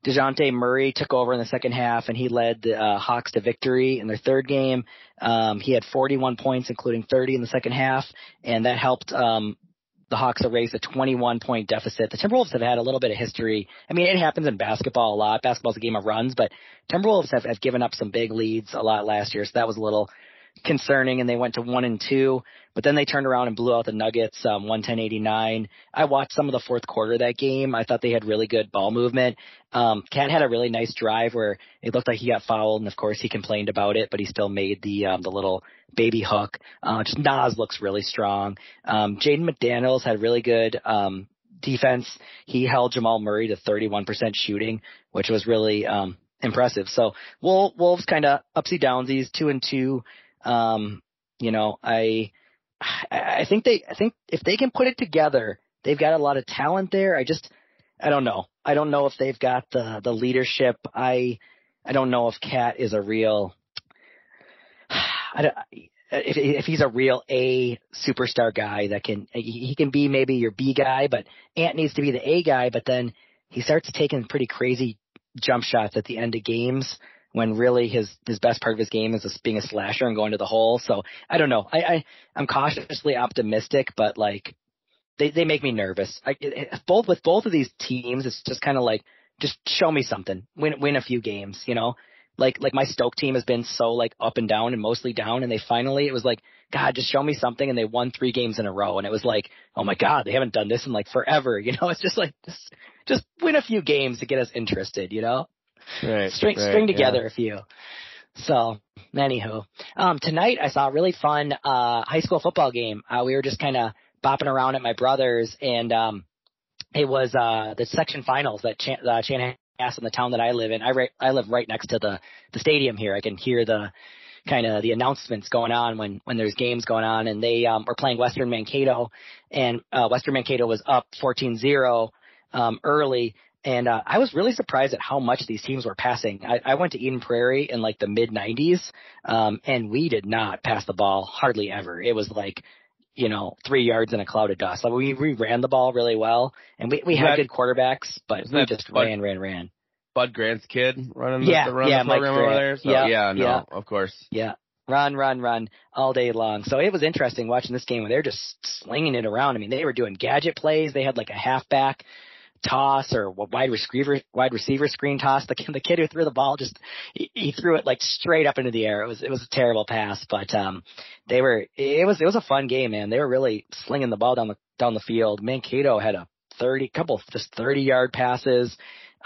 DeJounte Murray took over in the second half, and he led the Hawks to victory in their third game. He had 41 points, including 30 in the second half, and that helped the Hawks erase a 21-point deficit. The Timberwolves have had a little bit of history. I mean, it happens in basketball a lot. Basketball's a game of runs, but Timberwolves have given up some big leads a lot last year, so that was a little concerning, and they went to 1-2, but then they turned around and blew out the Nuggets, 110-89. I watched some of the fourth quarter of that game. I thought they had really good ball movement. Cat had a really nice drive where it looked like he got fouled, and of course he complained about it, but he still made the little baby hook. Just Nas looks really strong. Jaden McDaniels had really good, defense. He held Jamal Murray to 31% shooting, which was really, impressive. So Wolves kind of upsy downsies, 2-2. You know, I think if they can put it together, they've got a lot of talent there. I don't know. I don't know if they've got the leadership. I don't know if Cat is a real, if he's a real A superstar guy that can, he can be maybe your B guy, but Ant needs to be the A guy, but then he starts taking pretty crazy jump shots at the end of games, when really his best part of his game is being a slasher and going to the hole. So I don't know. I'm cautiously optimistic, but like they make me nervous. Both of these teams, it's just kind of like, just show me something, win a few games, you know, like my Stoke team has been so like up and down and mostly down. And they finally, it was like, God, just show me something. And they won 3 games in a row. And it was like, oh my God, they haven't done this in like forever. You know, it's just like, just win a few games to get us interested, you know? Right, string together a few. So, anywho, tonight I saw a really fun high school football game. We were just kind of bopping around at my brother's, and it was the section finals that Shanahan asked in the town that I live in. I live right next to the stadium here. I can hear the kind of the announcements going on when there's games going on, and they were playing Western Mankato, and Western Mankato was up 14-0 early. And I was really surprised at how much these teams were passing. I went to Eden Prairie in like the mid-90s, and we did not pass the ball hardly ever. It was like, you know, 3 yards in a cloud of dust. Like we ran the ball really well, and we had good quarterbacks, but we just ran. Bud Grant's kid running the program over there. So, of course. Yeah. Run all day long. So it was interesting watching this game where they're just slinging it around. I mean, they were doing gadget plays. They had like a halfback toss or wide receiver screen toss. The kid who threw the ball just he threw it like straight up into the air. It was a terrible pass, but it was a fun game, man. They were really slinging the ball down the field. Mankato had a couple 30-yard passes.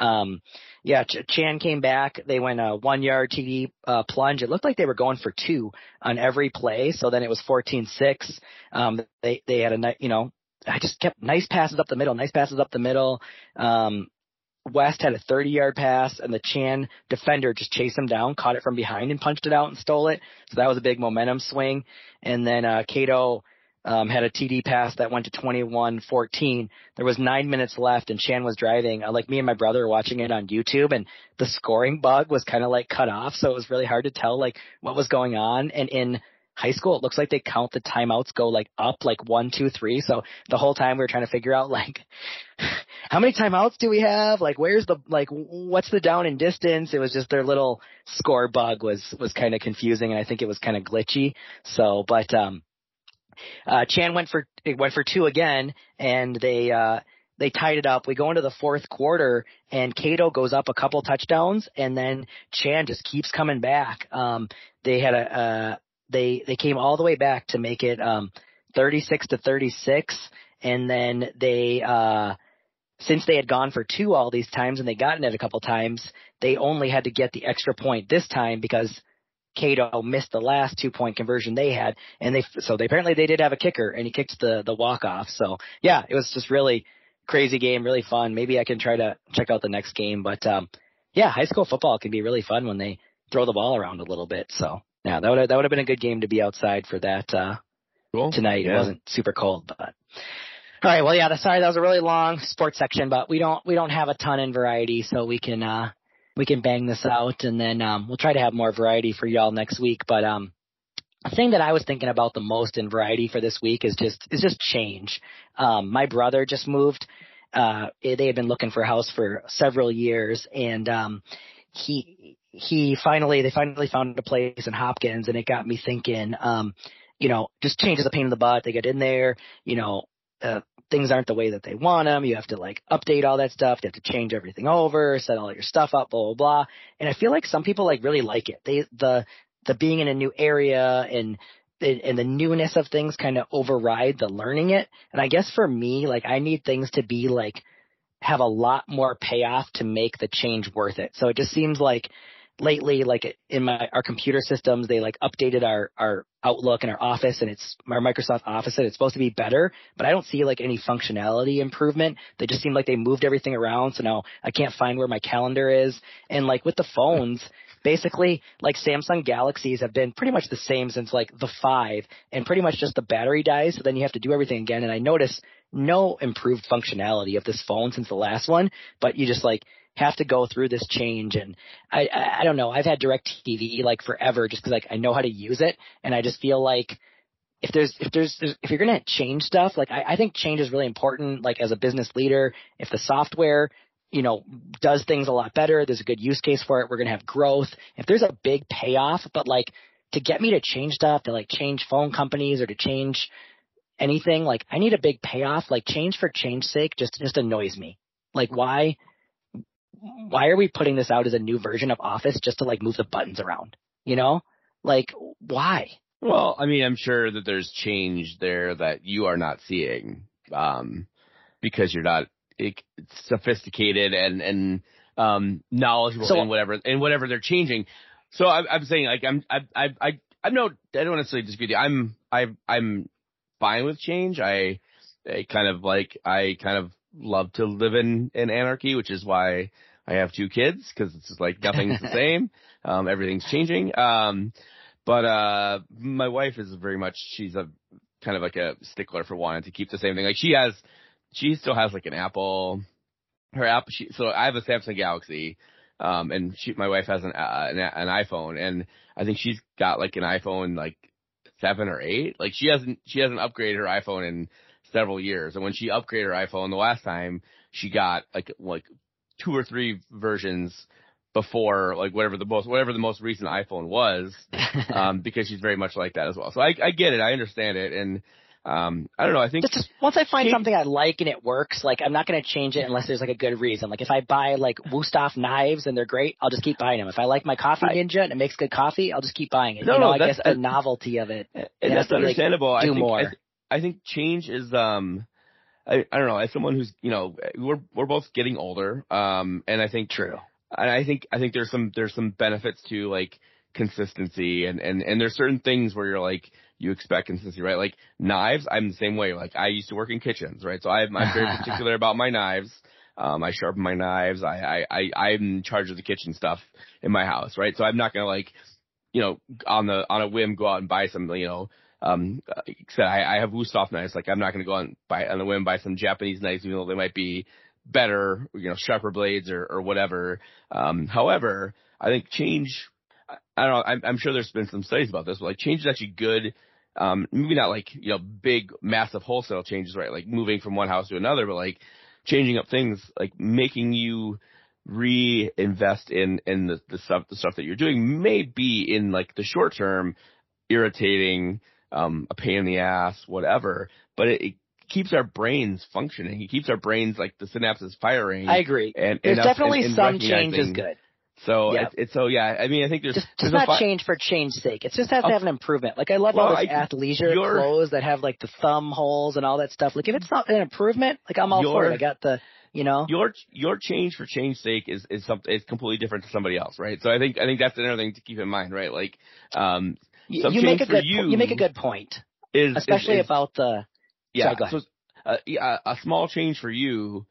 Chan came back. They went a 1-yard TD plunge. It looked like they were going for 2 on every play. So then it was 14-6. They had a, you know, I just kept nice passes up the middle. West had a 30-yard pass, and the Chan defender just chased him down, caught it from behind, and punched it out and stole it. So that was a big momentum swing. And then Cato had a TD pass that went to 21-14. There was 9 minutes left, and Chan was driving. Like me and my brother were watching it on YouTube, and the scoring bug was kind of like cut off, so it was really hard to tell like what was going on. And in high school, it looks like they count the timeouts go like up, like 1, 2, 3. So the whole time we were trying to figure out like how many timeouts do we have? Like, where's the, like, what's the down and distance? It was just their little score bug was kind of confusing, and I think it was kind of glitchy. So, but, Chan went for two again, and they tied it up. We go into the fourth quarter, and Cato goes up a couple touchdowns, and then Chan just keeps coming back. They had they came all the way back to make it 36-36, and then they since they had gone for two all these times and they gotten it a couple times, they only had to get the extra point this time because Cato missed the last 2-point conversion they had, and so they apparently they did have a kicker, and he kicked the walk off. So yeah, it was just really crazy game, really fun. Maybe I can try to check out the next game, but yeah, high school football can be really fun when they throw the ball around a little bit. So yeah, that would have been a good game to be outside for that cool. Tonight. Yeah. It wasn't super cold, but all right. Well, yeah, sorry that was a really long sports section, but we don't have a ton in variety, so we can bang this out, and then we'll try to have more variety for y'all next week. But the thing that I was thinking about the most in variety for this week is just change. My brother just moved. They had been looking for a house for several years, and they finally found a place in Hopkins, and it got me thinking. Just change is a pain in the butt. They get in there, things aren't the way that they want them. You have to like update all that stuff. They have to change everything over, set all your stuff up, blah, blah, blah. And I feel like some people like really like it. The being in a new area and the newness of things kind of override the learning it. And I guess for me, like I need things to be like, have a lot more payoff to make the change worth it. So it just seems like lately, like in our computer systems, they like updated our Outlook and our Office, and it's our Microsoft Office, and it's supposed to be better, but I don't see like any functionality improvement. They just seem like they moved everything around, so now I can't find where my calendar is. And like with the phones, basically like Samsung Galaxies have been pretty much the same since like the 5, and pretty much just the battery dies, so then you have to do everything again. And I notice no improved functionality of this phone since the last one, but you just like have to go through this change. And I don't know. I've had DirecTV like forever just because like I know how to use it. And I just feel like if you're going to change stuff, like I think change is really important. Like as a business leader, if the software, does things a lot better, there's a good use case for it, we're going to have growth. If there's a big payoff, but like to get me to change stuff, to like change phone companies or to change anything, like I need a big payoff. Like change for change's sake just annoys me. Like why are we putting this out as a new version of Office just to like move the buttons around? Like why? Well, I mean, I'm sure that there's change there that you are not seeing, because you're not sophisticated and knowledgeable in whatever they're changing. So I'm saying like I don't necessarily disagree with you. I'm fine with change. I kind of love to live in anarchy, which is why I have two kids, because it's just like nothing's the same. Everything's changing. But my wife is very much, she's a kind of like a stickler for wanting to keep the same thing. Like she still has like an Apple, so I have a Samsung Galaxy, and my wife has an iPhone, and I think she's got like an iPhone like 7 or 8. Like she hasn't upgraded her iPhone in several years, and when she upgraded her iPhone the last time, she got like 2 or 3 versions before like whatever the most recent iPhone was, because she's very much like that as well. So I get it, I understand it, and I don't know. I think just once I find something I like and it works, like I'm not going to change it unless there's like a good reason. Like if I buy like Wusthof knives and they're great, I'll just keep buying them. If I like my Coffee Ninja and it makes good coffee, I'll just keep buying it. I guess the novelty of it. And that's understandable. Like, more. I think change is, I don't know, as someone who's, we're both getting older. And I think true. And I think there's some benefits to like consistency, and there's certain things where you're like, you expect consistency, right? Like knives, I'm the same way. Like I used to work in kitchens, right? So I'm very particular about my knives. I sharpen my knives. I'm in charge of the kitchen stuff in my house, right? So I'm not going to like, on a whim go out and buy some, except I have Wusthof knives. Like I'm not going to go out and buy some Japanese knives, even though they might be better, sharper blades or whatever. However, I think change, I don't know, I'm sure there's been some studies about this, but like change is actually good. Maybe not like, big, massive wholesale changes, right? Like moving from one house to another, but like changing up things, like making you reinvest in the stuff that you're doing may be in like the short term irritating, a pain in the ass, whatever, but it keeps our brains functioning. It keeps our brains, like, the synapses firing. I agree. And there's definitely some change is good. So, yep. I mean, I think there's not change for change's sake. It just has to have an improvement. Like, I love all this athleisure clothes that have, like, the thumb holes and all that stuff. Like, if it's not an improvement, like, I'm all for it. I got the, you know. Your change for change's sake is something, it's completely different to somebody else, right? So I think that's another thing to keep in mind, right? Like, you make a good point. Especially about the, yeah. Sorry, so, a small change for you,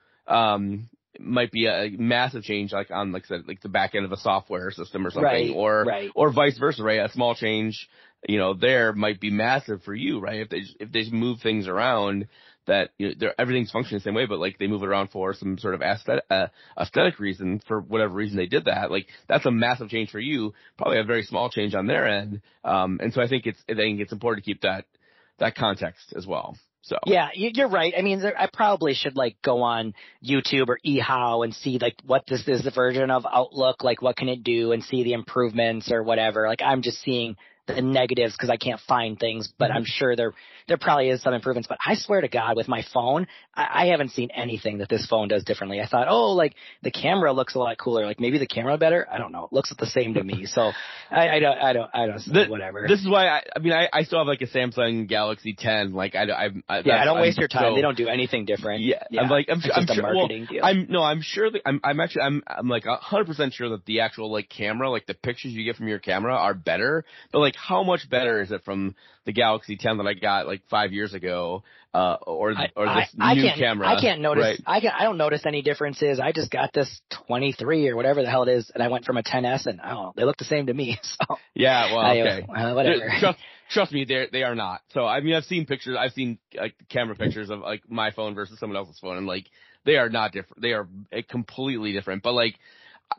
might be a massive change, like on, like I said, like the back end of a software system or something, or vice versa, right? A small change, you know, there might be massive for you, right? If they move things around, that, you know, everything's functioning the same way, but like they move it around for some sort of aesthetic reason, for whatever reason they did that. Like, that's a massive change for you, probably a very small change on their end. And so I think it's important to keep that context as well. So. Yeah, you're right. I mean, I probably should, like, go on YouTube or eHow and see, like, what this is the version of Outlook, like, what can it do, and see the improvements or whatever. Like, I'm just seeing the negatives because I can't find things, but I'm sure there probably is some improvements. But I swear to God, with my phone, I haven't seen anything that this phone does differently. I thought, oh, like, the camera looks a lot cooler. Like, maybe the camera better. I don't know. It looks the same to me. So I don't whatever. This is why I still have like a Samsung Galaxy 10. Like, I don't waste your time. So, they don't do anything different. Yeah. I'm like 100% sure that the actual, like, camera, like the pictures you get from your camera are better, but like, how much better is it from the Galaxy 10 that I got like 5 years ago, or this new camera? I can't notice. Right? I don't notice any differences. I just got this 23 or whatever the hell it is, and I went from a 10S, and I don't know, they look the same to me. So yeah, well, okay, whatever. Trust me, they are not. So I mean, I've seen pictures. I've seen like camera pictures of like my phone versus someone else's phone, and like they are not different. They are completely different. But like,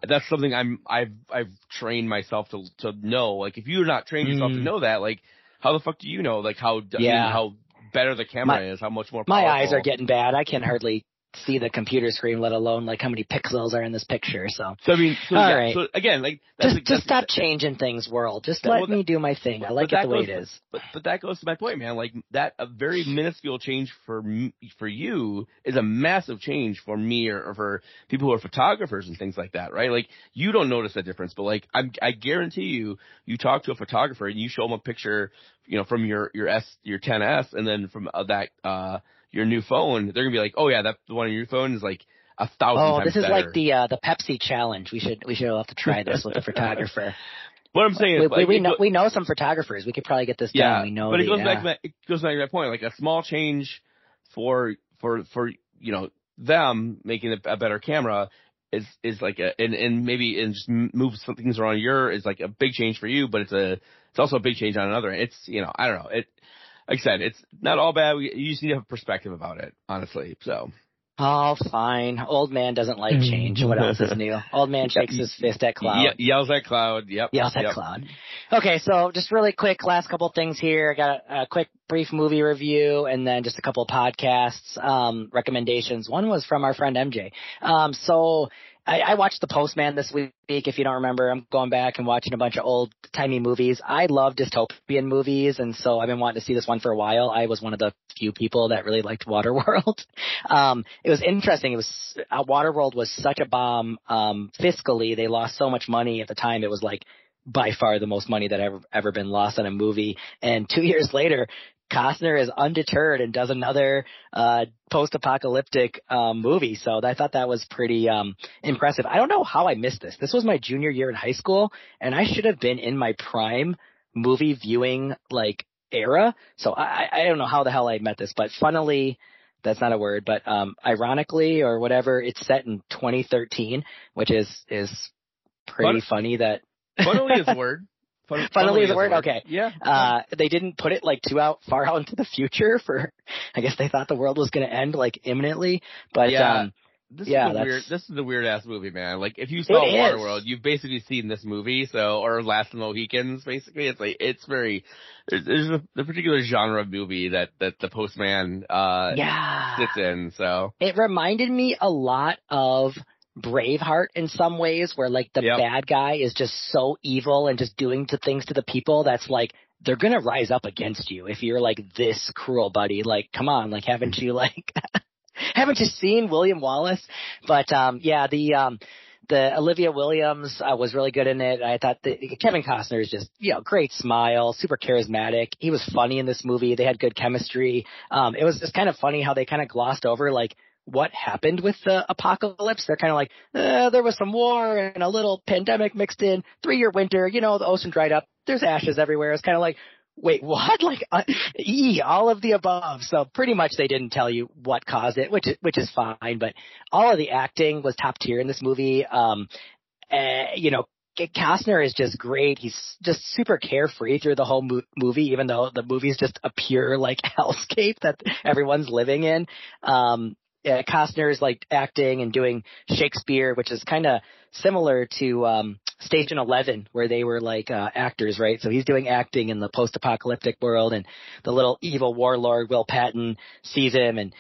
that's something I've trained myself to know. Like, if you're not trained yourself to know that, like, how the fuck do you know? Like, how better the camera is, how much more powerful. My eyes are getting bad. I can hardly see the computer screen, let alone like how many pixels are in this picture. So I mean, so again, like, just stop changing things, world. Just let me do my thing. I like it the way it is. But that goes to my point, man. Like, that a very minuscule change for you is a massive change for me, or for people who are photographers and things like that, right? Like, you don't notice that difference, but like I guarantee you talk to a photographer and you show them a picture, you know, from your 10S, and then from your new phone, they're gonna be like, oh yeah, that one on your phone is like 1,000 times better. Oh, this is like the Pepsi challenge. We should have to try this with a photographer. What I'm saying is, like, we know some photographers. We could probably get this done. We know, but it goes back to my point. Like, a small change for you know, them making a better camera is like and maybe just move some things around. Is like a big change for you, but it's also a big change on another. It's, you know, I don't know it. Like I said, it's not all bad. You just need to have a perspective about it, honestly. So. Oh, fine. Old man doesn't like change. What else is new? Old man shakes his fist at cloud. Yells at cloud. Yep. Yells at cloud. Okay, so just really quick, last couple things here. I got a quick, brief movie review, and then just a couple podcasts, recommendations. One was from our friend MJ. So I watched The Postman this week. If you don't remember, I'm going back and watching a bunch of old-timey movies. I love dystopian movies, and so I've been wanting to see this one for a while. I was one of the few people that really liked Waterworld. It was interesting. It was Waterworld was such a bomb fiscally. They lost so much money at the time. It was like by far the most money that ever been lost on a movie. And 2 years later, Costner is undeterred and does another post-apocalyptic movie. So I thought that was pretty impressive. I don't know how I missed this. This was my junior year in high school, and I should have been in my prime movie viewing like era. So I don't know how the hell I met this, but funnily – that's not a word, but ironically or whatever, it's set in 2013, which is pretty funny that – funnily is a word. Funnily is the word? Okay. Yeah. They didn't put it like far out into the future I guess they thought the world was going to end like imminently, but This is a weird ass movie, man. Like, if you saw Waterworld, you've basically seen this movie, or Last of the Mohicans, basically. It's like, it's very, there's a particular genre of movie that The Postman, sits in, so. It reminded me a lot of Braveheart in some ways, where like the bad guy is just so evil and just doing things to the people that's like, they're gonna rise up against you if you're like this cruel, buddy. Like, come on, like, haven't you like, haven't you seen William Wallace? But, the Olivia Williams was really good in it. I thought Kevin Costner is just, great smile, super charismatic. He was funny in this movie. They had good chemistry. It was just kind of funny how they kind of glossed over like what happened with the apocalypse. They're kind of like, there was some war and a little pandemic mixed in, 3-year winter, the ocean dried up, there's ashes everywhere. It's kind of like, wait, what? Like, all of the above. So pretty much they didn't tell you what caused it, which is fine. But all of the acting was top tier in this movie. Costner is just great. He's just super carefree through the whole movie, even though the movie's just a pure like hellscape that everyone's living in. Costner is like acting and doing Shakespeare, which is kind of similar to Station 11, where they were like actors, right? So he's doing acting in the post-apocalyptic world, and the little evil warlord Will Patton sees him and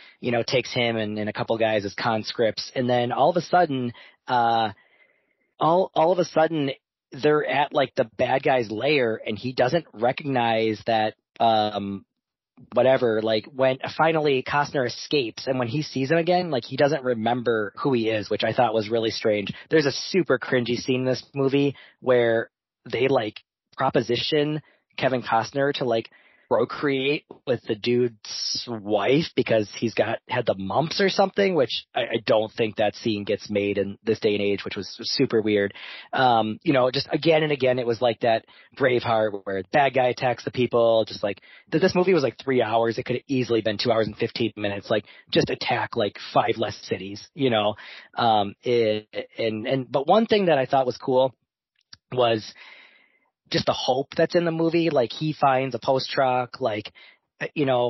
takes him and a couple guys as conscripts, and then all of a sudden they're at like the bad guy's lair, and he doesn't recognize that. When finally Costner escapes, and when he sees him again, like, he doesn't remember who he is, which I thought was really strange. There's a super cringy scene in this movie where they like proposition Kevin Costner to like procreate with the dude's wife because he's had the mumps or something, which I don't think that scene gets made in this day and age, which was super weird. Just again and again, it was like that Braveheart where the bad guy attacks the people. Just like this movie was like 3 hours. It could have easily been 2 hours and 15 minutes. Like, just attack like 5 less cities, but one thing that I thought was cool was just the hope that's in the movie. Like, he finds a post truck, like,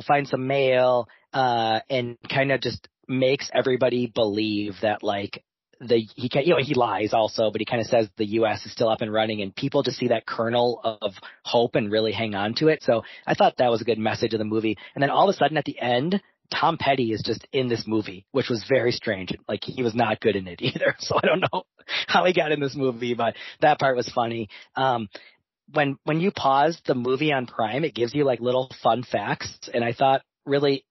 finds some mail, and kind of just makes everybody believe that like he lies also, but he kind of says the U.S. is still up and running, and people just see that kernel of hope and really hang on to it. So I thought that was a good message of the movie. And then all of a sudden at the end, Tom Petty is just in this movie, which was very strange. Like, he was not good in it either. So I don't know how he got in this movie, but that part was funny. When you pause the movie on Prime, it gives you like little fun facts. And I thought really,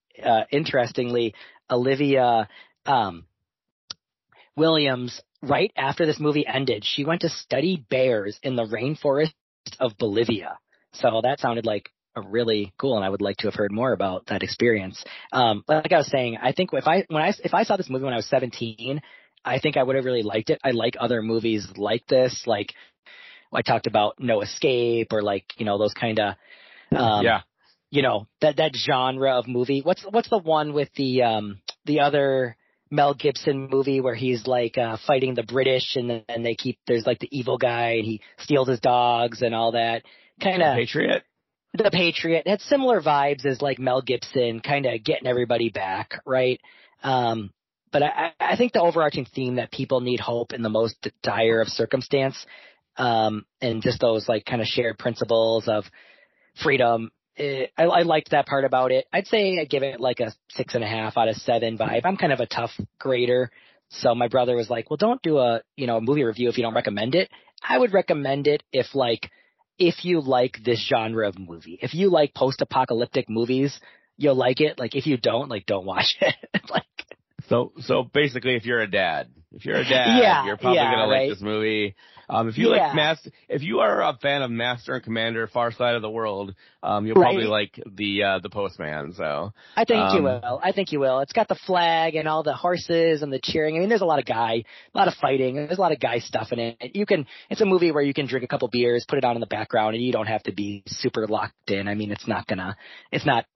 interestingly, Olivia, Williams, right after this movie ended, she went to study bears in the rainforest of Bolivia. So that sounded like really cool, and I would like to have heard more about that experience. Like I was saying, I think if I saw this movie when I was 17, I think I would have really liked it. I like other movies like this, like I talked about No Escape, or like, those kind of, that genre of movie. What's the one with the other Mel Gibson movie where he's like, fighting the British, and there's like the evil guy, and he steals his dogs and all that kind of. The Patriot. It had similar vibes as like Mel Gibson, kind of getting everybody back. Right. But I think the overarching theme that people need hope in the most dire of circumstance, and just those like kind of shared principles of freedom. I liked that part about it. I'd say I give it like a 6.5 out of 7 vibe. I'm kind of a tough grader. So my brother was like, well, don't do a, a movie review if you don't recommend it. I would recommend it if you like this genre of movie. If you like post-apocalyptic movies, you'll like it. Like, if you don't, like, don't watch it. So basically, if you're a dad, you're probably gonna like this movie. If you are a fan of Master and Commander: Far Side of the World, you'll probably like the Postman. So I think you will. It's got the flag and all the horses and the cheering. I mean, there's a lot of fighting. There's a lot of guy stuff in it. It's a movie where you can drink a couple beers, put it on in the background, and you don't have to be super locked in. I mean, it's not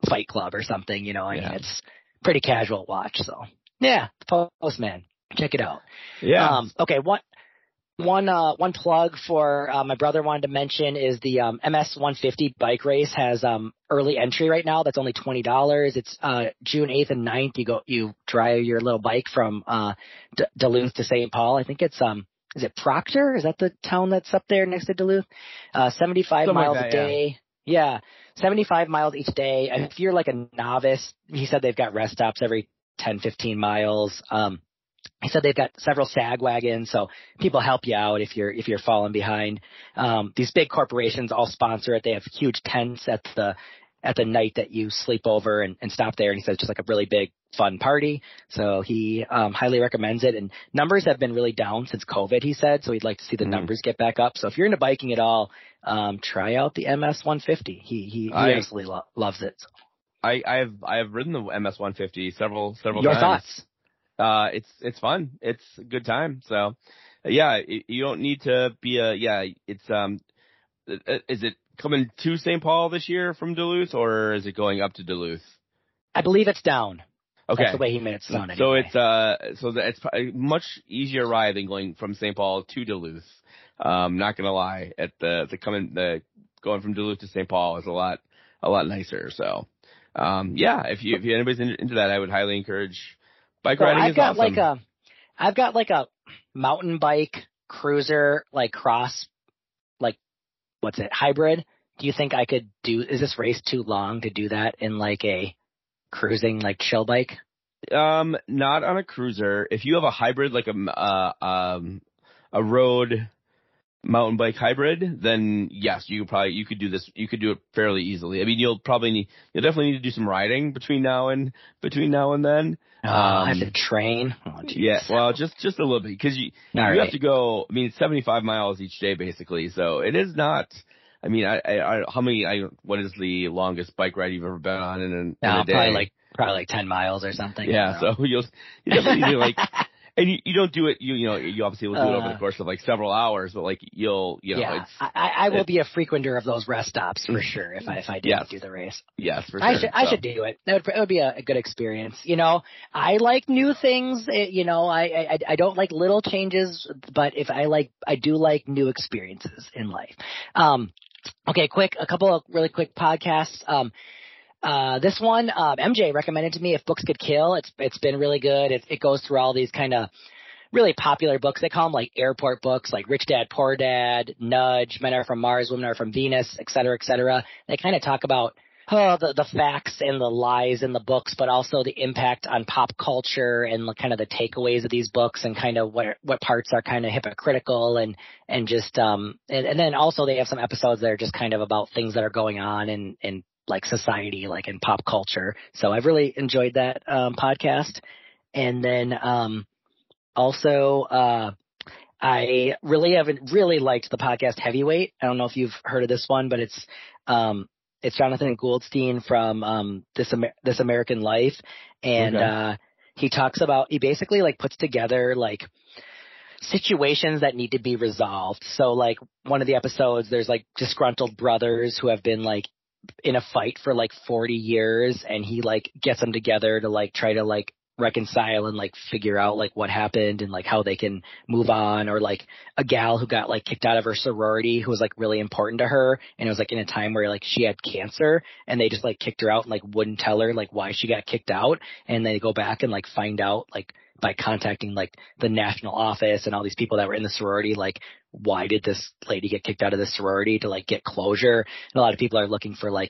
Fight Club or something. It's pretty casual watch. So. Yeah, The Postman. Check it out. Yeah. Okay. What? One plug for my brother wanted to mention is the MS 150 bike race has early entry right now. That's only $20. It's June 8th and 9th. You drive your little bike from Duluth to St. Paul. I think it's is it Proctor? Is that the town that's up there next to Duluth? 75 something miles like that, a day. Yeah, 75 miles each day. And if you're like a novice, he said they've got rest stops every 10, 15 miles. He said they've got several sag wagons, so people help you out if you're falling behind. These big corporations all sponsor it. They have huge tents at the night that you sleep over and stop there. And he said it's just like a really big fun party. So he highly recommends it. And numbers have been really down since COVID, he said. So he'd like to see the numbers get back up. So if you're into biking at all, try out the MS 150. He absolutely loves it. So. I have ridden the MS 150 several times. Your thoughts? It's fun. It's a good time. So yeah, you don't need to be is it coming to St. Paul this year from Duluth, or is it going up to Duluth? I believe it's down. Okay. That's the way he made it sound anyway. So it's a much easier ride than going from St. Paul to Duluth. Not going to lie, at going from Duluth to St. Paul is a lot nicer. So, if anybody's into that, I would highly encourage. Bike riding is awesome. I've got a mountain bike cruiser, hybrid. Do you think I could is this race too long to do that in a cruising, chill bike? Not on a cruiser. If you have a hybrid, a road mountain bike hybrid, then yes, you could do this. You could do it fairly easily. I mean, you'll definitely need to do some riding between now and then. I have to train. Oh, yeah, well, just a little bit, because you have to go. I mean, it's 75 miles each day basically, so it is not. I mean, what is the longest bike ride you've ever been on in a day? Probably 10 miles or something. Yeah, so you definitely and you don't do it. You obviously will do it over the course of several hours, but it's. I will be a frequenter of those rest stops for sure if I didn't do the race. Yes, for sure. I should do it. It would be a good experience. I like new things. I don't like little changes, but I do like new experiences in life. Okay, a couple of really quick podcasts. This one, MJ recommended to me If Books Could Kill. It's been really good. It goes through all these kind of really popular books. They call them airport books, Rich Dad, Poor Dad, Nudge, Men Are From Mars, Women Are From Venus, et cetera, et cetera. They kind of talk about the facts and the lies in the books, but also the impact on pop culture and kind of the takeaways of these books and kind of what parts are kind of hypocritical and just, and then also they have some episodes that are just kind of about things that are going on and society, in pop culture. So I've really enjoyed that podcast. And then I really liked the podcast Heavyweight. I don't know if you've heard of this one, but it's Jonathan Goldstein from This American Life, and okay. He talks about, he basically puts together situations that need to be resolved. So one of the episodes, there's disgruntled brothers who have been in a fight for 40 years, and he gets them together to try to reconcile and figure out what happened and how they can move on, or a gal who got kicked out of her sorority who was really important to her, and it was in a time where she had cancer, and they just kicked her out and wouldn't tell her why she got kicked out, and they go back and find out by contacting the national office and all these people that were in the sorority, why did this lady get kicked out of the sorority, to get closure. And a lot of people are looking for the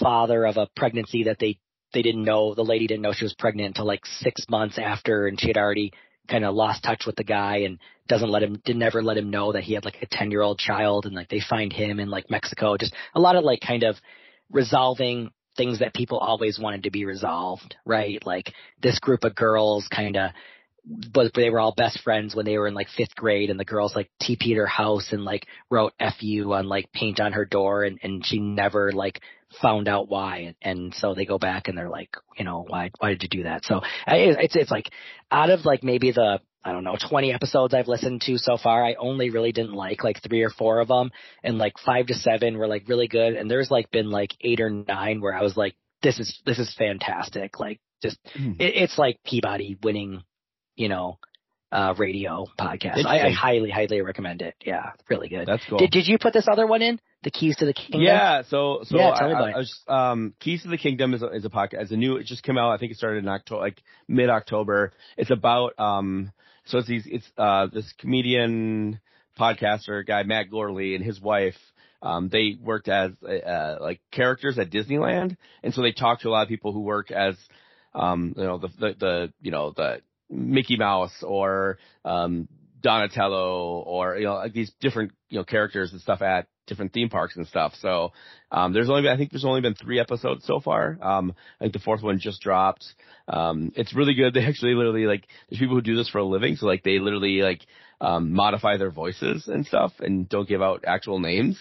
father of a pregnancy that they didn't know. The lady didn't know she was pregnant until 6 months after, and she had already kind of lost touch with the guy and didn't ever let him know that he had a 10-year-old child, and they find him in Mexico. Just a lot of kind of resolving things that people always wanted to be resolved, right? This group of girls they were all best friends when they were in 5th grade, and the girls TP'd her house and wrote FU on paint on her door, and she never found out why. And so they go back and they're why did you do that? So it's out of maybe the, I don't know, 20 episodes I've listened to so far, I only really didn't like 3 or 4 of them, and 5 to 7 were really good. And there's been 8 or 9 where I was this is fantastic. It's Peabody winning, radio podcast. I highly recommend it. Yeah, really good. That's cool. Did you put this other one in? The Keys to the Kingdom? Yeah. So yeah, I was Keys to the Kingdom is a podcast. It's a new. It just came out. I think it started in October, like mid October. It's about So it's these. It's this comedian podcaster guy Matt Gorley and his wife. They worked as like characters at Disneyland, and so they talk to a lot of people who work as the Mickey Mouse or Donatello or like these different characters and stuff at different theme parks and stuff. So there's only been 3 episodes so far. I think the 4th one just dropped. It's really good. They actually literally there's people who do this for a living, so they literally modify their voices and stuff and don't give out actual names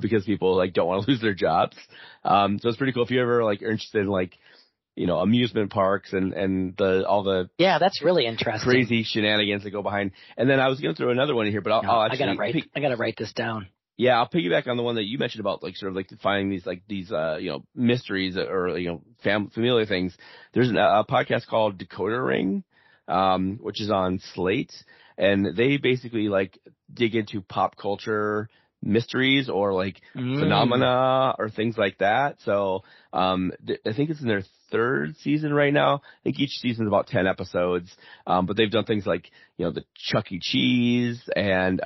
because people don't want to lose their jobs. So it's pretty cool if you ever are interested in amusement parks and all the yeah, that's really interesting. Crazy shenanigans that go behind. And then I was going to throw another one in here, but I got to write this down. Yeah, I'll piggyback on the one that you mentioned about finding these mysteries or familiar things. There's a podcast called Decoder Ring, which is on Slate, and they basically dig into pop culture mysteries or phenomena or things like that. So I think it's in their 3rd season right now. I think each season is about 10 episodes, but they've done things the Chuck E. Cheese and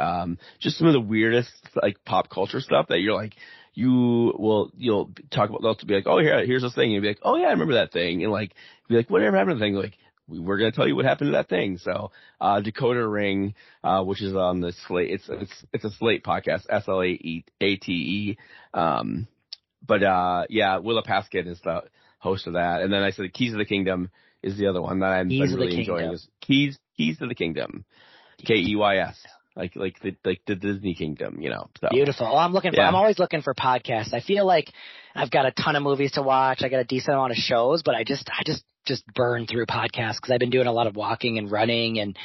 just some of the weirdest pop culture stuff that you'll talk about. They'll be like, oh yeah, here's this thing, and you'll be like, oh yeah, I remember that thing, and be like, whatever happened to the thing, we're going to tell you what happened to that thing. So, Decoder Ring, which is on the Slate, it's a Slate podcast, SLATE. But Willa Paskin is the host of that. And then I said Keys of the Kingdom is the other one that I'm really enjoying. Is Keys to the Kingdom. KEYS. The Disney Kingdom, So. Beautiful. Well, I'm always looking for podcasts. I feel like I've got a ton of movies to watch. I got a decent amount of shows, but I just burn through podcasts because I've been doing a lot of walking and running and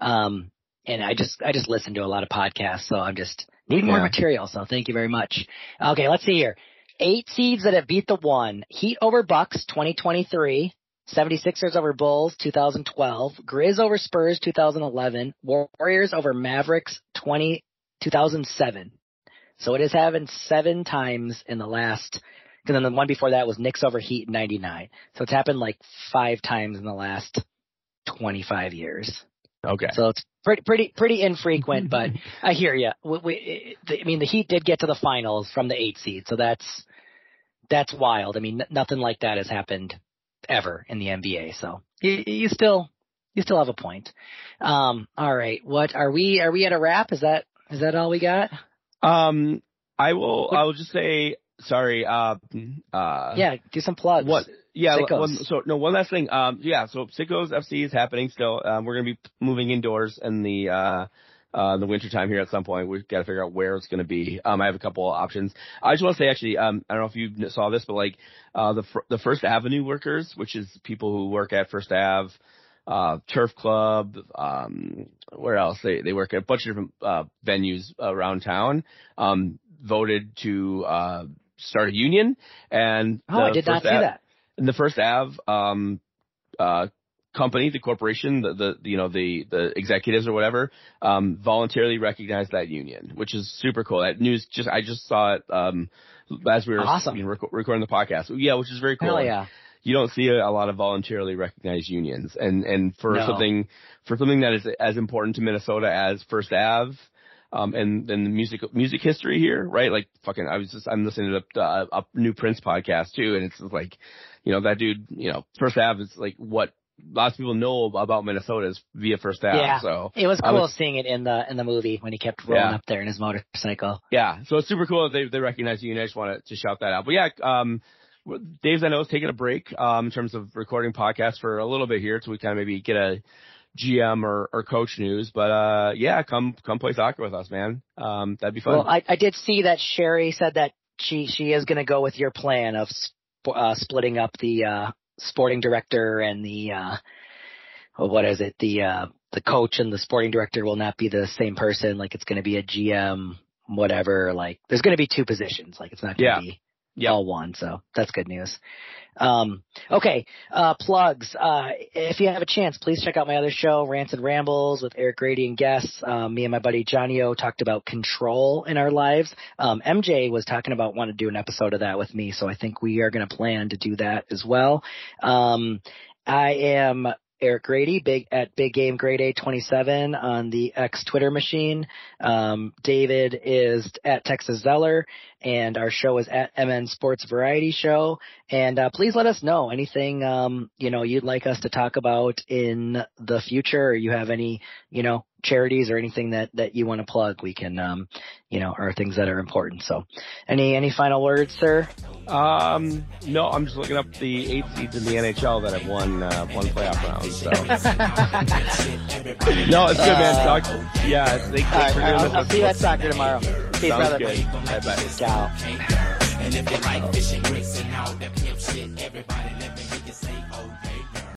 I just listen to a lot of podcasts. So I'm just need more material. So thank you very much. Okay. Let's see here. 8 seeds that have beat the 1. Heat over Bucks 2023. 76ers over Bulls 2012. Grizz over Spurs 2011. Warriors over Mavericks 2007. So it has happened 7 times in the last – because then the one before that was Knicks over Heat in 99. So it's happened 5 times in the last 25 years. Okay. So it's pretty infrequent, but I hear you. The Heat did get to the finals from the 8 seed, so that's wild. I mean, nothing like that has happened ever in the NBA. So you still have a point. All right. What are we at a wrap? Is that all we got? I will just say. Sorry. Yeah, do some plugs. What? Yeah. One last thing. So Sicko's FC is happening still. We're going to be moving indoors in the wintertime here at some point. We've got to figure out where it's going to be. I have a couple of options. I just want to say actually, I don't know if you saw this, but the First Avenue workers, which is people who work at First Ave, Turf Club, where else they work at a bunch of different venues around town, voted to start a union, and I did not see that. And the First Ave company, the corporation, the executives or whatever, voluntarily recognized that union, which is super cool. That news I just saw it as we were recording the podcast. Yeah, which is very cool. Hell yeah. You don't see a lot of voluntarily recognized unions, and for something that is as important to Minnesota as First Ave. And then the music history here, right? I'm listening to a new Prince podcast too. And it's that dude, First Ave is what lots of people know about Minnesota is via First Ave. Yeah. So it was cool seeing it in the movie when he kept rolling up there in his motorcycle. Yeah. So it's super cool that they recognize you. And I just wanted to shout that out. But yeah, Dave's, I know, is taking a break, in terms of recording podcasts for a little bit here. So we kind of maybe get a GM or coach news, but come play soccer with us, man. That'd be fun. Well, I did see that Sherry said that she is going to go with your plan of splitting up the sporting director and the the coach, and the sporting director will not be the same person. It's going to be a GM, whatever. There's going to be 2 positions. It's not going to be Y'all won, so that's good news. Okay, plugs. If you have a chance, please check out my other show, Rants and Rambles, with Eric Grady and guests. Me and my buddy Johnny O talked about control in our lives. MJ was talking about wanting to do an episode of that with me, so I think we are going to plan to do that as well. I am Eric Grady, Big Game Grade A27 on the X Twitter machine. David is at Texas Zeller, and our show is at MN Sports Variety Show. And please let us know anything you'd like us to talk about in the future, or you have any charities or anything that you want to plug. We can are things that are important. So any final words, sir? No, I'm just looking up the 8 seeds in the NHL that have won playoff rounds. So no, it's good, man. Soccer. Yeah, thanks for doing this. I'll see you at soccer tomorrow. Peace, brother. Good. Bye. Ciao. And if you like fishing, racing out that pimp shit, everybody.